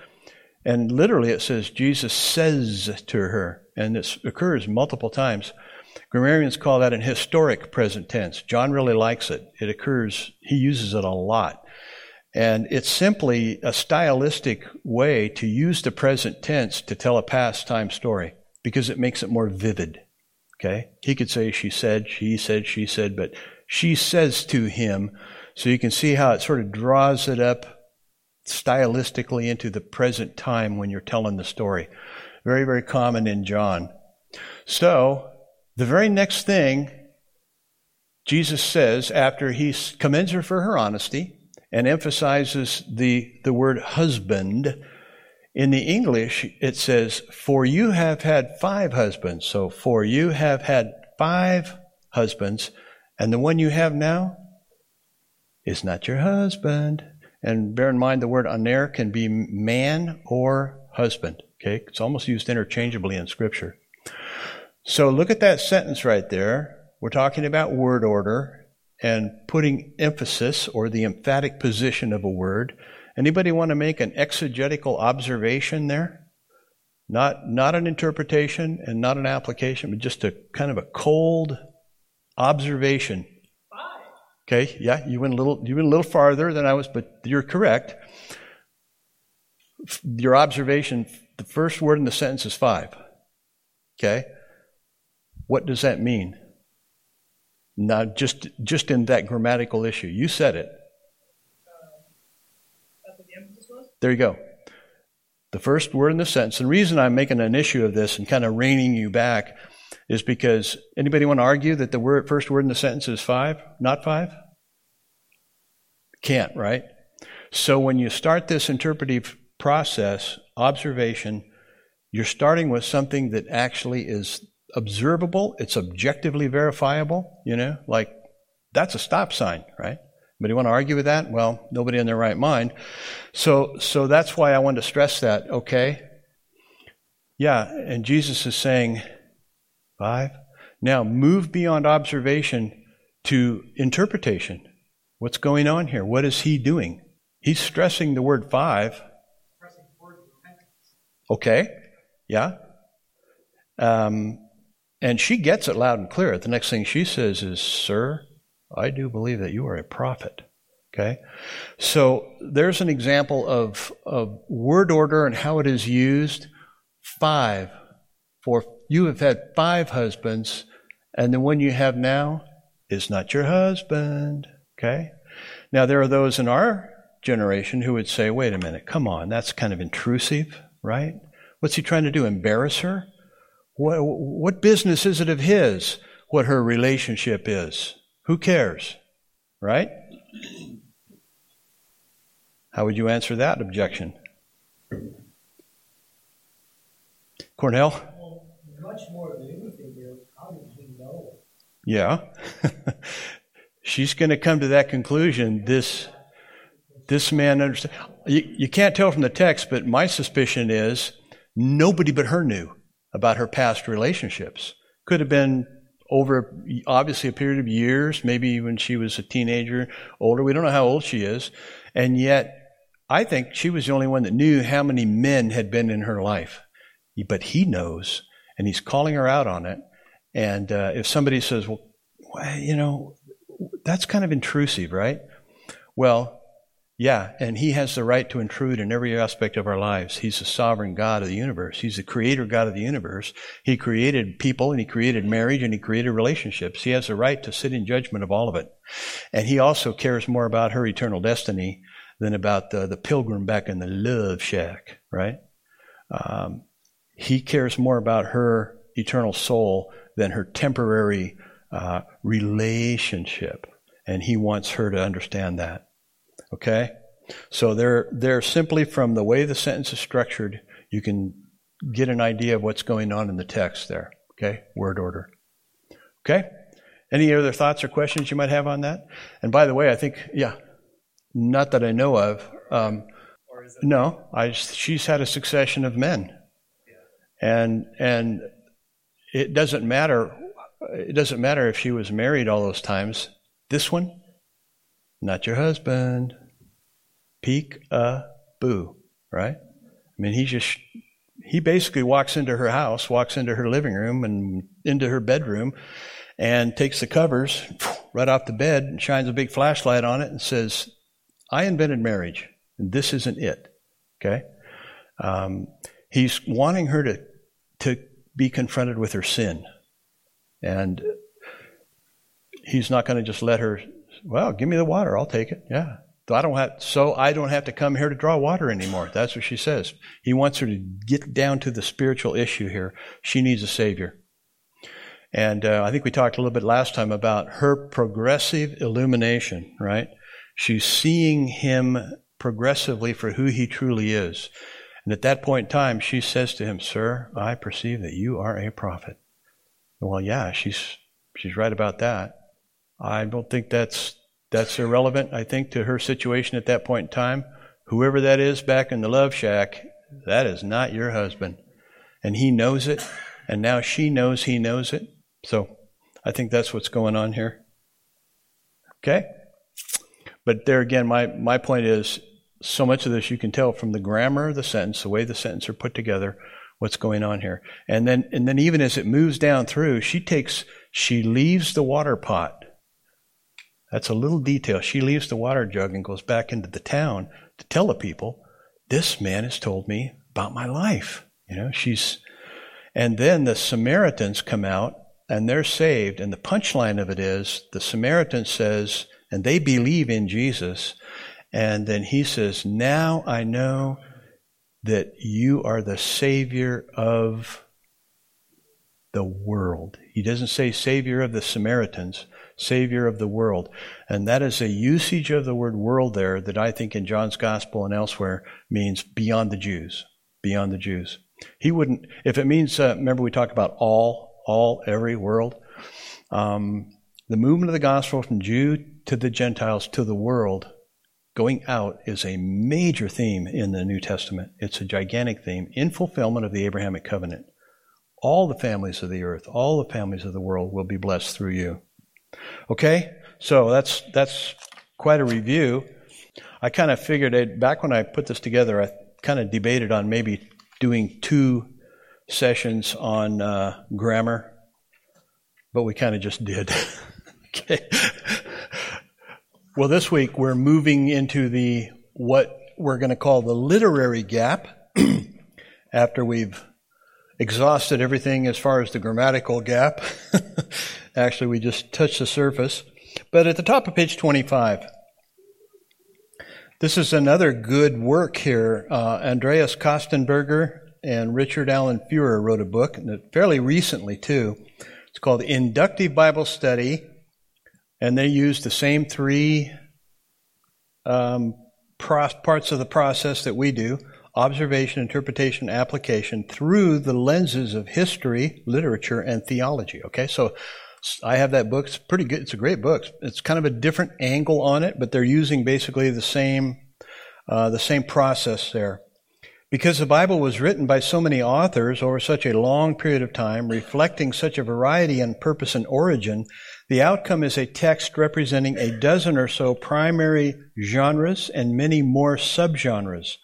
And literally it says, Jesus says to her. And this occurs multiple times. Grammarians call that an historic present tense. John really likes it. It occurs, he uses it a lot. And it's simply a stylistic way to use the present tense to tell a past time story because it makes it more vivid. Okay? He could say, she said, she said, she said, but she says to him. So you can see how it sort of draws it up stylistically into the present time when you're telling the story. Very, very common in John. So the very next thing Jesus says after he commends her for her honesty and emphasizes the word husband, in the English it says, for you have had five husbands. So for you have had five husbands, and the one you have now is not your husband. And bear in mind the word aner can be man or husband. Okay, it's almost used interchangeably in Scripture. So look at that sentence right there. We're talking about word order and putting emphasis or the emphatic position of a word. Anybody want to make an exegetical observation there? Not an interpretation and not an application, but just a kind of a cold observation. Okay, yeah, you went a little farther than I was, but you're correct. Your observation, the first word in the sentence is five. Okay? What does that mean? Now, just in that grammatical issue. You said it. That's what the emphasis was? There you go. The first word in the sentence. The reason I'm making an issue of this and kind of reining you back is because anybody want to argue that the first word in the sentence is five, not five? Can't, right? So when you start this interpretive process, observation, you're starting with something that actually is observable, it's objectively verifiable, you know, like that's a stop sign, right? Anybody want to argue with that? Well, nobody in their right mind. So that's why I wanted to stress that, okay? Yeah, and Jesus is saying, five. Now move beyond observation to interpretation. What's going on here? What is he doing? He's stressing the word five. Okay, yeah. And she gets it loud and clear. The next thing she says is, "Sir, I do believe that you are a prophet." Okay? So there's an example of word order and how it is used. Five. For you have had five husbands, and the one you have now is not your husband. Okay? Now, there are those in our generation who would say, wait a minute, come on, that's kind of intrusive, right? What's he trying to do, embarrass her? What business is it of his what her relationship is? Who cares, right? How would you answer that objection? Cornell? Well, much more illuminating here. How did he know? Yeah. She's going to come to that conclusion. This man understands. You can't tell from the text, but my suspicion is nobody but her knew about her past relationships. Could have been over, obviously, a period of years, maybe when she was a teenager, older. We don't know how old she is. And yet, I think she was the only one that knew how many men had been in her life. But he knows, and he's calling her out on it. And if somebody says, well, you know, that's kind of intrusive, right? Well, yeah, and he has the right to intrude in every aspect of our lives. He's the sovereign God of the universe. He's the creator God of the universe. He created people, and he created marriage, and he created relationships. He has the right to sit in judgment of all of it. And he also cares more about her eternal destiny than about the pilgrim back in the love shack, right? He cares more about her eternal soul than her temporary relationship. And he wants her to understand that. Okay? So they're simply, from the way the sentence is structured, you can get an idea of what's going on in the text there. Okay? Word order. Okay? Any other thoughts or questions you might have on that? And by the way, I think, yeah, not that I know of. No, she's had a succession of men. And it doesn't matter. It doesn't matter if she was married all those times. This one, not your husband. Peek-a-boo, right? I mean, he basically walks into her house, walks into her living room, and into her bedroom, and takes the covers right off the bed and shines a big flashlight on it and says, "I invented marriage, and this isn't it." Okay? He's wanting her to be confronted with her sin. And he's not going to just let her, well, give me the water, I'll take it. Yeah. I don't have to come here to draw water anymore. That's what she says. He wants her to get down to the spiritual issue here. She needs a Savior. And I think we talked a little bit last time about her progressive illumination, right? She's seeing him progressively for who he truly is. And at that point in time, she says to him, "Sir, I perceive that you are a prophet." Well, yeah, she's right about that. I don't think that's irrelevant, I think, to her situation at that point in time. Whoever that is back in the love shack, that is not your husband. And he knows it, and now she knows he knows it. So I think that's what's going on here. Okay? But there again, my point is, so much of this you can tell from the grammar of the sentence, the way the sentences are put together, what's going on here. And then even as it moves down through, she leaves the water pot. That's a little detail. She leaves the water jug and goes back into the town to tell the people, "This man has told me about my life." You know, and then the Samaritans come out and they're saved. And the punchline of it is, the Samaritan says, and they believe in Jesus. And then he says, "Now I know that you are the Savior of the world." He doesn't say Savior of the Samaritans, Savior of the world. And that is a usage of the word world there that I think in John's Gospel and elsewhere means beyond the Jews, beyond the Jews. He wouldn't, if it means, remember we talked about all, every, world. The movement of the Gospel from Jew to the Gentiles to the world, going out, is a major theme in the New Testament. It's a gigantic theme in fulfillment of the Abrahamic covenant. All the families of the earth, all the families of the world will be blessed through you. Okay? So that's quite a review. I kind of figured it, back when I put this together, I kind of debated on maybe doing two sessions on grammar, but we kind of just did. Okay. Well, this week we're moving into the what we're going to call the literary gap after we've exhausted everything as far as the grammatical gap. Actually, we just touched the surface. But at the top of page 25, this is another good work here. Andreas Kostenberger and Richard Allen Feuer wrote a book, and fairly recently too. It's called Inductive Bible Study, and they use the same three parts of the process that we do: observation, interpretation, application, through the lenses of history, literature, and theology. Okay, so I have that book. It's pretty good. It's a great book. It's kind of a different angle on it, but they're using basically the same process there. Because the Bible was written by so many authors over such a long period of time, reflecting such a variety in purpose and origin, the outcome is a text representing a dozen or so primary genres and many more subgenres.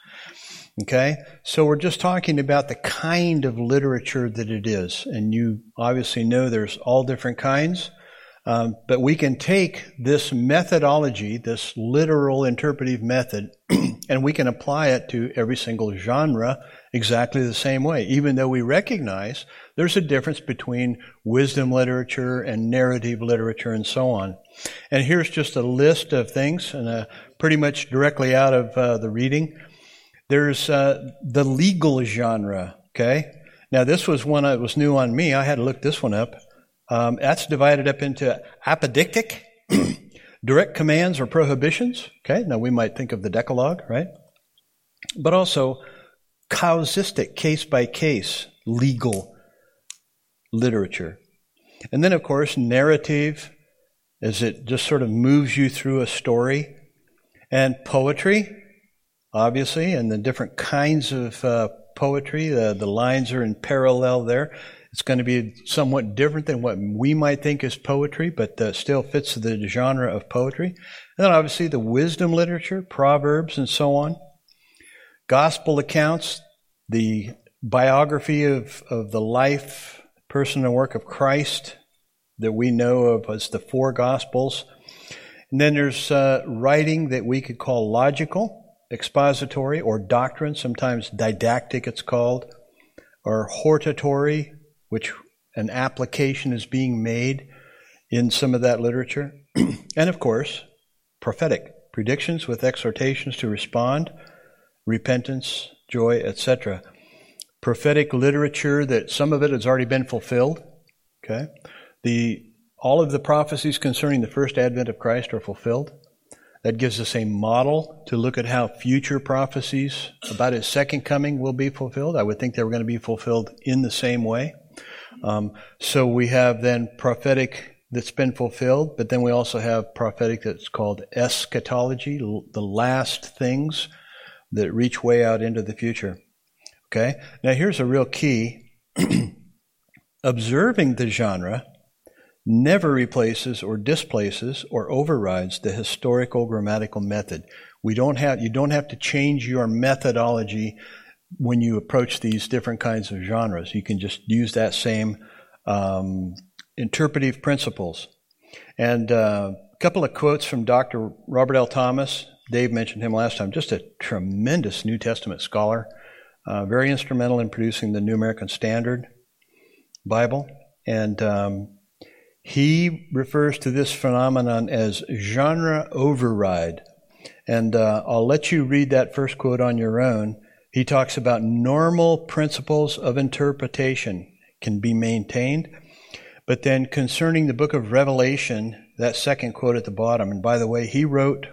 Okay? So we're just talking about the kind of literature that it is. And you obviously know there's all different kinds. But we can take this methodology, this literal interpretive method, and we can apply it to every single genre exactly the same way, even though we recognize there's a difference between wisdom literature and narrative literature and so on. And here's just a list of things, and pretty much directly out of the reading. There's the legal genre, okay? Now, this was one that was new on me. I had to look this one up. That's divided up into apodictic, direct commands or prohibitions. Okay, now we might think of the Decalogue, right? But also causistic, case-by-case, legal literature. And then, of course, narrative, as it just sort of moves you through a story. And poetry, obviously, and the different kinds of poetry. The lines are in parallel there. It's going to be somewhat different than what we might think is poetry, but still fits the genre of poetry. And then obviously the wisdom literature, proverbs and so on. Gospel accounts, the biography of the life, person, and work of Christ that we know of as the four Gospels. And then there's writing that we could call logical, expository, or doctrine, sometimes didactic it's called, or hortatory, which an application is being made in some of that literature. And, of course, prophetic predictions with exhortations to respond, repentance, joy, etc. Prophetic literature that some of it has already been fulfilled. Okay, all of the prophecies concerning the first advent of Christ are fulfilled. That gives us a model to look at how future prophecies about His second coming will be fulfilled. I would think they were going to be fulfilled in the same way. So we have then prophetic that's been fulfilled, but then we also have prophetic that's called eschatology, the last things that reach way out into the future. Okay? Now here's a real key. Observing the genre never replaces or displaces or overrides the historical grammatical method. You don't have to change your methodology when you approach these different kinds of genres. You can just use that same interpretive principles. And a couple of quotes from Dr. Robert L. Thomas. Dave mentioned him last time. Just a tremendous New Testament scholar. Very instrumental in producing the New American Standard Bible. And he refers to this phenomenon as genre override. And I'll let you read that first quote on your own. He talks about normal principles of interpretation can be maintained. But then concerning the book of Revelation, that second quote at the bottom, and by the way, he wrote,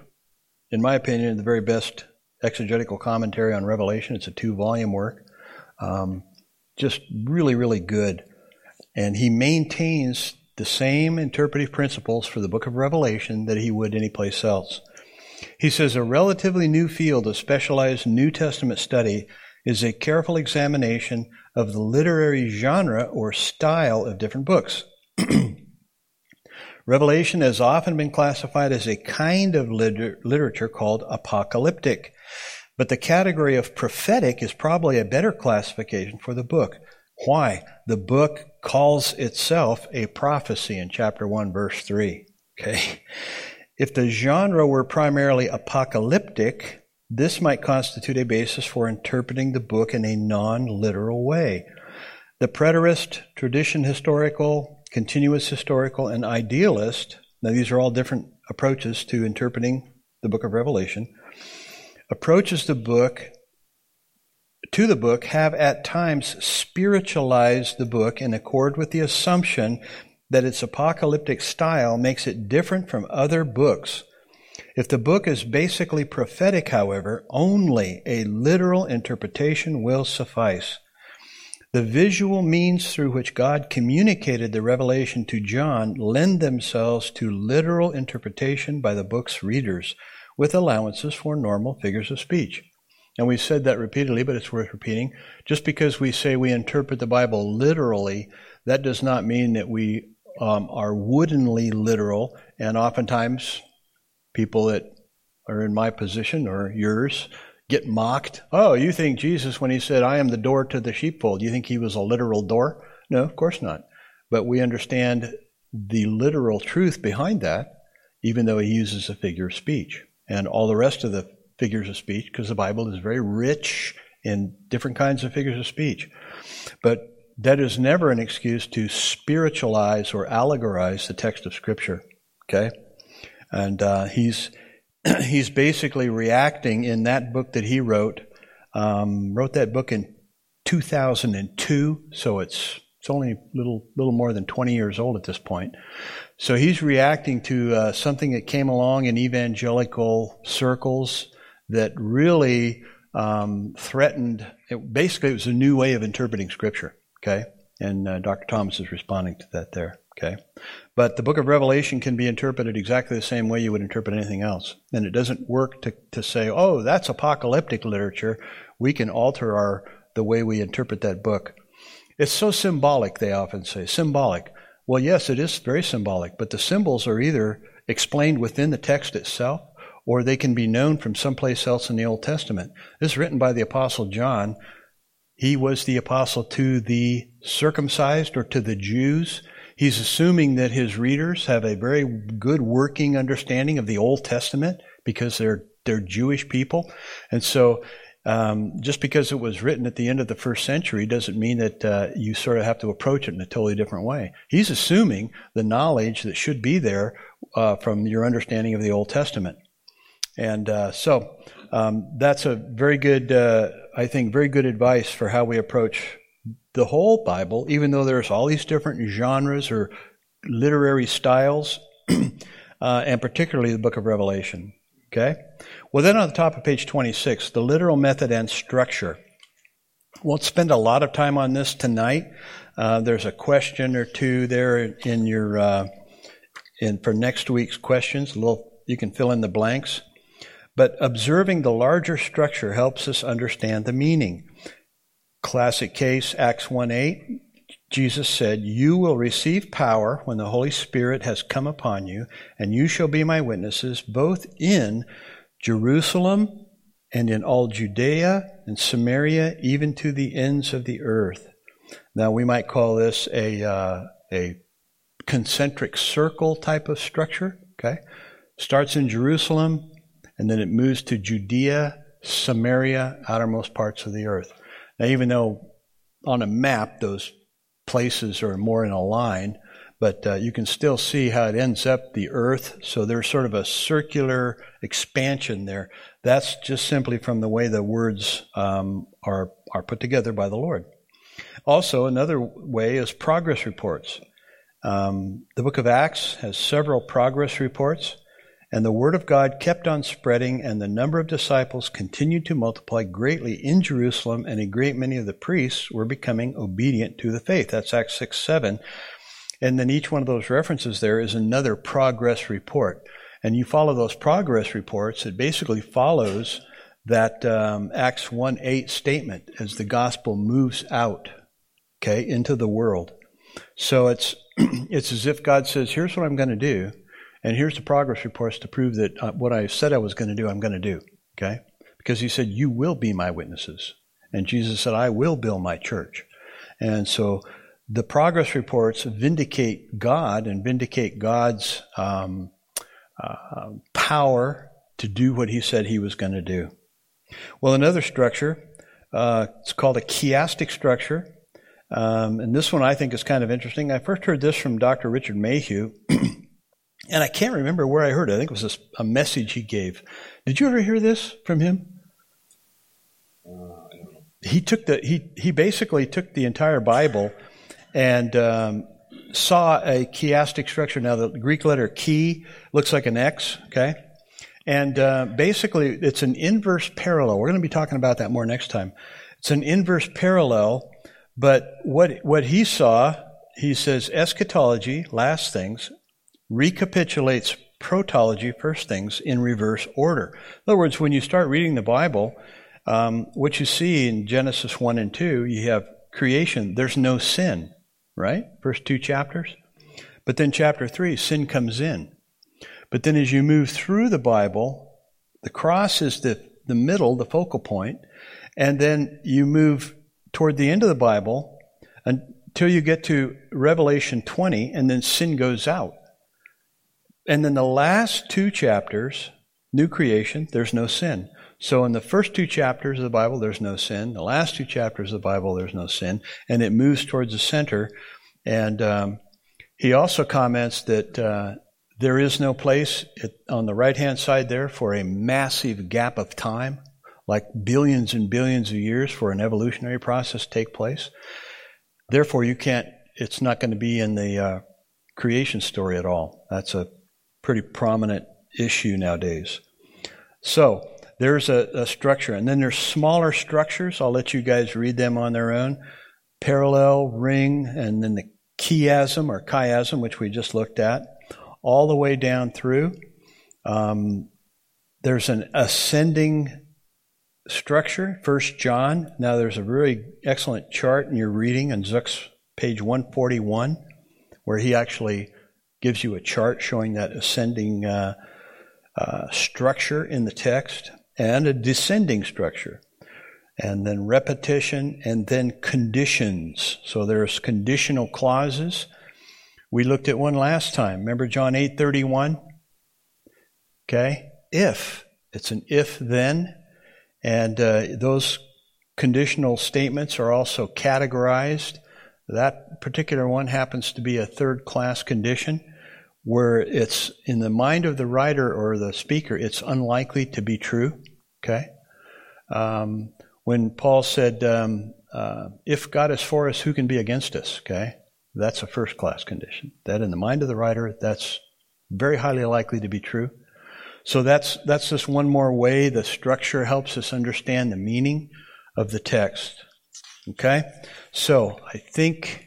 in my opinion, the very best exegetical commentary on Revelation. It's a 2-volume work. Just really, really good. And he maintains the same interpretive principles for the book of Revelation that he would anyplace else. He says, a relatively new field of specialized New Testament study is a careful examination of the literary genre or style of different books. Revelation has often been classified as a kind of literature called apocalyptic, but the category of prophetic is probably a better classification for the book. Why? The book calls itself a prophecy in chapter 1, verse 3. Okay? If the genre were primarily apocalyptic, this might constitute a basis for interpreting the book in a non-literal way. The preterist, tradition historical, continuous historical, and idealist, now these are all different approaches to interpreting the book of Revelation, approaches to the book have at times spiritualized the book in accord with the assumption that its apocalyptic style makes it different from other books. If the book is basically prophetic, however, only a literal interpretation will suffice. The visual means through which God communicated the revelation to John lend themselves to literal interpretation by the book's readers, with allowances for normal figures of speech. And we've said that repeatedly, but it's worth repeating. Just because we say we interpret the Bible literally, that does not mean that we are woodenly literal. And oftentimes, people that are in my position or yours get mocked. Oh, you think Jesus, when he said, I am the door to the sheepfold, you think he was a literal door? No, of course not. But we understand the literal truth behind that, even though he uses a figure of speech and all the rest of the figures of speech, because the Bible is very rich in different kinds of figures of speech. But that is never an excuse to spiritualize or allegorize the text of Scripture, okay? And he's basically reacting in that book that he wrote. Wrote that book in 2002, so it's only a little more than 20 years old at this point. So he's reacting to something that came along in evangelical circles that really threatened. Basically, it was a new way of interpreting Scripture, okay? And Dr. Thomas is responding to that there, okay? But the book of Revelation can be interpreted exactly the same way you would interpret anything else. And it doesn't work to say, oh, that's apocalyptic literature. We can alter the way we interpret that book. It's so symbolic, they often say. Symbolic. Well, yes, it is very symbolic, but the symbols are either explained within the text itself, or they can be known from someplace else in the Old Testament. This is written by the Apostle John. He was the apostle to the circumcised or to the Jews. He's assuming that his readers have a very good working understanding of the Old Testament because they're Jewish people. And so just because it was written at the end of the first century doesn't mean that you sort of have to approach it in a totally different way. He's assuming the knowledge that should be there from your understanding of the Old Testament. And that's a very good, I think, very good advice for how we approach the whole Bible, even though there's all these different genres or literary styles, and particularly the book of Revelation. Okay? Well, then on the top of page 26, the literal method and structure. Won't spend a lot of time on this tonight. There's a question or two there in your for next week's questions. You can fill in the blanks. But observing the larger structure helps us understand the meaning. Classic case, Acts 1:8. Jesus said, you will receive power when the Holy Spirit has come upon you, and you shall be my witnesses both in Jerusalem and in all Judea and Samaria, even to the ends of the earth. Now, we might call this a concentric circle type of structure, okay? Starts in Jerusalem, and then it moves to Judea, Samaria, outermost parts of the earth. Now, even though on a map those places are more in a line, but you can still see how it ends up, the earth. So there's sort of a circular expansion there. That's just simply from the way the words are put together by the Lord. Also, another way is progress reports. The book of Acts has several progress reports, and the word of God kept on spreading, and the number of disciples continued to multiply greatly in Jerusalem, and a great many of the priests were becoming obedient to the faith. That's Acts 6:7. And then each one of those references there is another progress report. And you follow those progress reports, it basically follows that Acts 1:8 statement as the gospel moves out, okay, into the world. So it's It's as if God says, here's what I'm going to do, and here's the progress reports to prove that what I said I was going to do, I'm going to do, okay? Because he said, you will be my witnesses. And Jesus said, I will build my church. And so the progress reports vindicate God and vindicate God's power to do what he said he was going to do. Well, another structure, it's called a chiastic structure. And this one I think is kind of interesting. I first heard this from Dr. Richard Mayhew, and I can't remember where I heard it. I think it was a message he gave. Did you ever hear this from him? I don't know. He took the he basically took the entire Bible and saw a chiastic structure. Now the Greek letter chi looks like an X, okay? And basically it's an inverse parallel. We're going to be talking about that more next time. It's an inverse parallel. But what he saw, he says eschatology, last things, recapitulates protology, first things, in reverse order. In other words, when you start reading the Bible, what you see in Genesis 1 and 2, you have creation. There's no sin, right? First two chapters. But then chapter 3, sin comes in. But then as you move through the Bible, the cross is the middle, the focal point, and then you move toward the end of the Bible until you get to Revelation 20, and then sin goes out. And then the last two chapters, new creation, there's no sin. So in the first two chapters of the Bible, there's no sin. The last two chapters of the Bible, there's no sin. And it moves towards the center. And he also comments that there is no place on the right-hand side there for a massive gap of time, like billions and billions of years for an evolutionary process to take place. Therefore, you can't, it's not going to be in the creation story at all. That's a pretty prominent issue nowadays. So there's a structure. And then there's smaller structures. I'll let you guys read them on their own. Parallel, ring, and then the chiasm or chiasm, which we just looked at, all the way down through. There's an ascending structure, 1 John. Now there's a really excellent chart in your reading on Zuck's page 141 where he actually gives you a chart showing that ascending structure in the text and a descending structure. And then repetition and then conditions. So there's conditional clauses. We looked at one last time. Remember John 8:31? Okay. If. It's an if then. And those conditional statements are also categorized. That particular one happens to be a third-class condition where it's, in the mind of the writer or the speaker, it's unlikely to be true, okay? When Paul said, if God is for us, who can be against us, okay? That's a first-class condition. That in the mind of the writer, that's very highly likely to be true. So that's just one more way the structure helps us understand the meaning of the text. Okay? So I think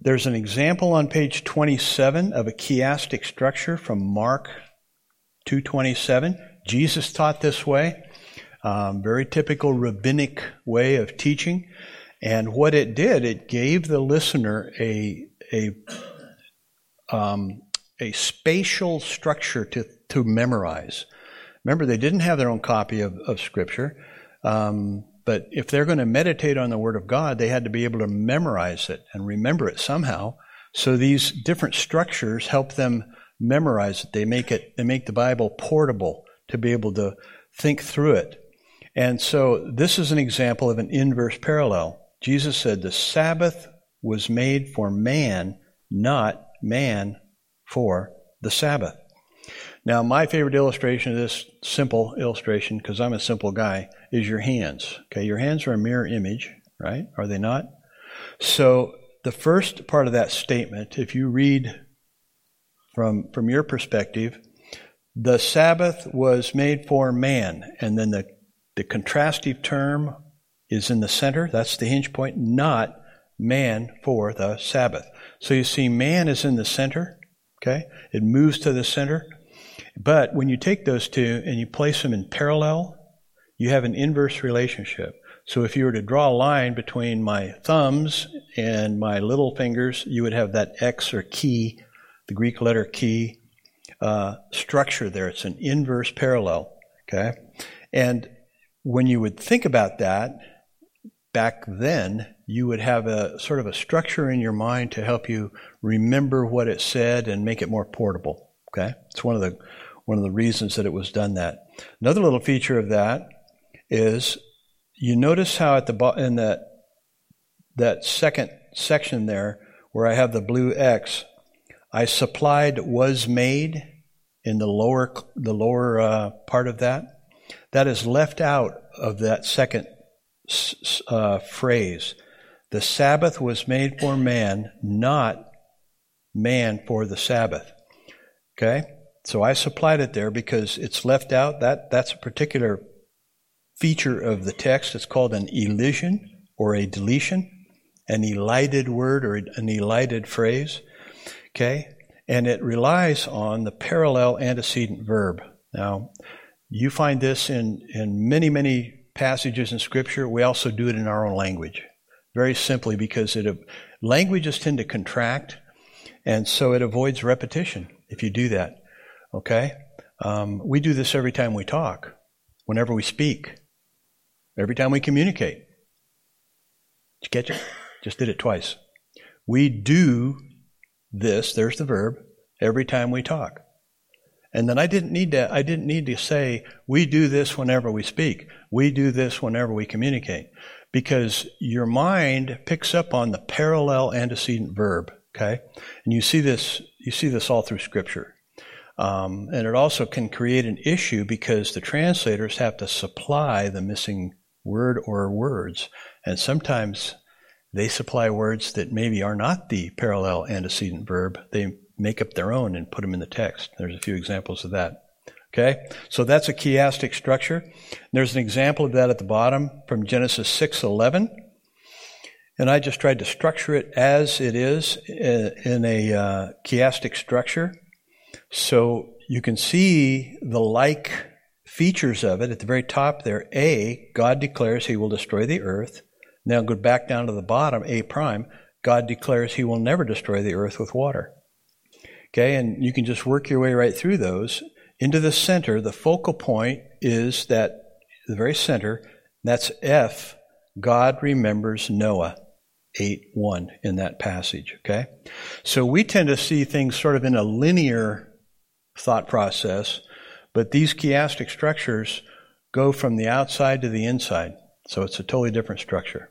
there's an example on page 27 of a chiastic structure from Mark 2:27. Jesus taught this way, very typical rabbinic way of teaching. And what it did, it gave the listener a spatial structure to memorize. Remember, they didn't have their own copy of Scripture, but if they're going to meditate on the Word of God, they had to be able to memorize it and remember it somehow. So these different structures help them memorize it. They make the Bible portable to be able to think through it. And so this is an example of an inverse parallel. Jesus said, the Sabbath was made for man, not man for the Sabbath. Now, my favorite illustration of this simple illustration, because I'm a simple guy, is your hands. Okay, your hands are a mirror image, right? Are they not? So the first part of that statement, if you read from your perspective, the Sabbath was made for man, and then the contrastive term is in the center. That's the hinge point, not man for the Sabbath. So you see man is in the center. Okay, it moves to the center. But when you take those two and you place them in parallel, you have an inverse relationship. So if you were to draw a line between my thumbs and my little fingers, you would have that X or key, the Greek letter key, structure there. It's an inverse parallel, okay? And when you would think about that, back then, you would have a sort of a structure in your mind to help you remember what it said and make it more portable, okay? It's one of the reasons that it was done that. Another little feature of that is, you notice how at the in that second section there, where I have the blue X, I supplied "was made" in the lower part of that. That is left out of that second phrase. The Sabbath was made for man, not man for the Sabbath. Okay, so I supplied it there because it's left out. That's a particular feature of the text. It's called an elision or a deletion, an elided word or an elided phrase, okay? And it relies on the parallel antecedent verb. Now, you find this in many, many passages in Scripture. We also do it in our own language, very simply because languages tend to contract, and so it avoids repetition if you do that, okay? We do this every time we talk, whenever we speak. Every time we communicate. Did you catch it? Just did it twice. We do this, there's the verb, every time we talk. And then I didn't need to say, we do this whenever we speak. We do this whenever we communicate. Because your mind picks up on the parallel antecedent verb, okay? And you see this all through Scripture. And it also can create an issue because the translators have to supply the missing word or words. And sometimes they supply words that maybe are not the parallel antecedent verb. They make up their own and put them in the text. There's a few examples of that. Okay? So that's a chiastic structure. And there's an example of that at the bottom from Genesis 6:11. And I just tried to structure it as it is in a chiastic structure. So you can see the like features of it at the very top there. A, God declares he will destroy the earth. Now go back down to the bottom, A prime. God declares he will never destroy the earth with water. Okay, and you can just work your way right through those. Into the center, the focal point is that, the very center, that's F, God remembers Noah. 8:1 in that passage, okay? So we tend to see things sort of in a linear thought process, but these chiastic structures go from the outside to the inside. So it's a totally different structure,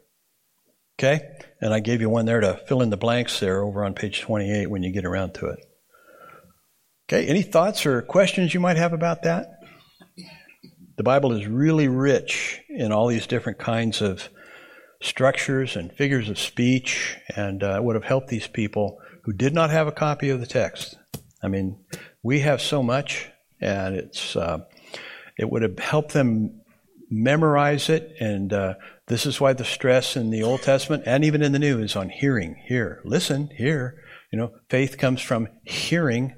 okay? And I gave you one there to fill in the blanks there over on page 28 when you get around to it. Okay, any thoughts or questions you might have about that? The Bible is really rich in all these different kinds of structures and figures of speech, and it would have helped these people who did not have a copy of the text. I mean, we have so much, and it would have helped them memorize it, and this is why the stress in the Old Testament and even in the New is on hearing, hear, listen, hear. You know, faith comes from hearing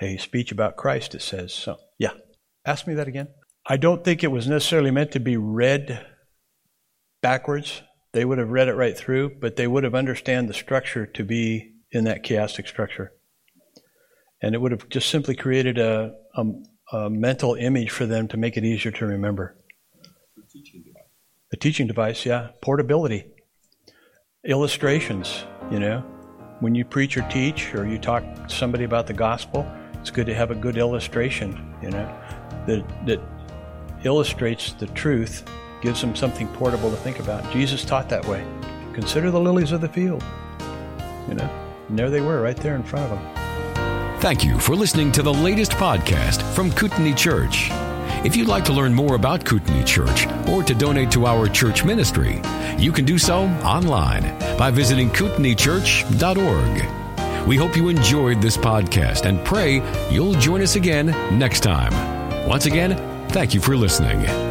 a speech about Christ, it says. So, yeah, ask me that again. I don't think it was necessarily meant to be read backwards. They would have read it right through, but they would have understood the structure to be in that chiastic structure. And it would have just simply created a mental image for them to make it easier to remember. A teaching device. A teaching device, yeah. Portability. Illustrations, you know. When you preach or teach or you talk to somebody about the gospel, it's good to have a good illustration, you know, that illustrates the truth, gives them something portable to think about. Jesus taught that way. Consider the lilies of the field. You know, and there they were right there in front of them. Thank you for listening to the latest podcast from Kootenai Church. If you'd like to learn more about Kootenai Church or to donate to our church ministry, you can do so online by visiting kootenaichurch.org. We hope you enjoyed this podcast and pray you'll join us again next time. Once again, thank you for listening.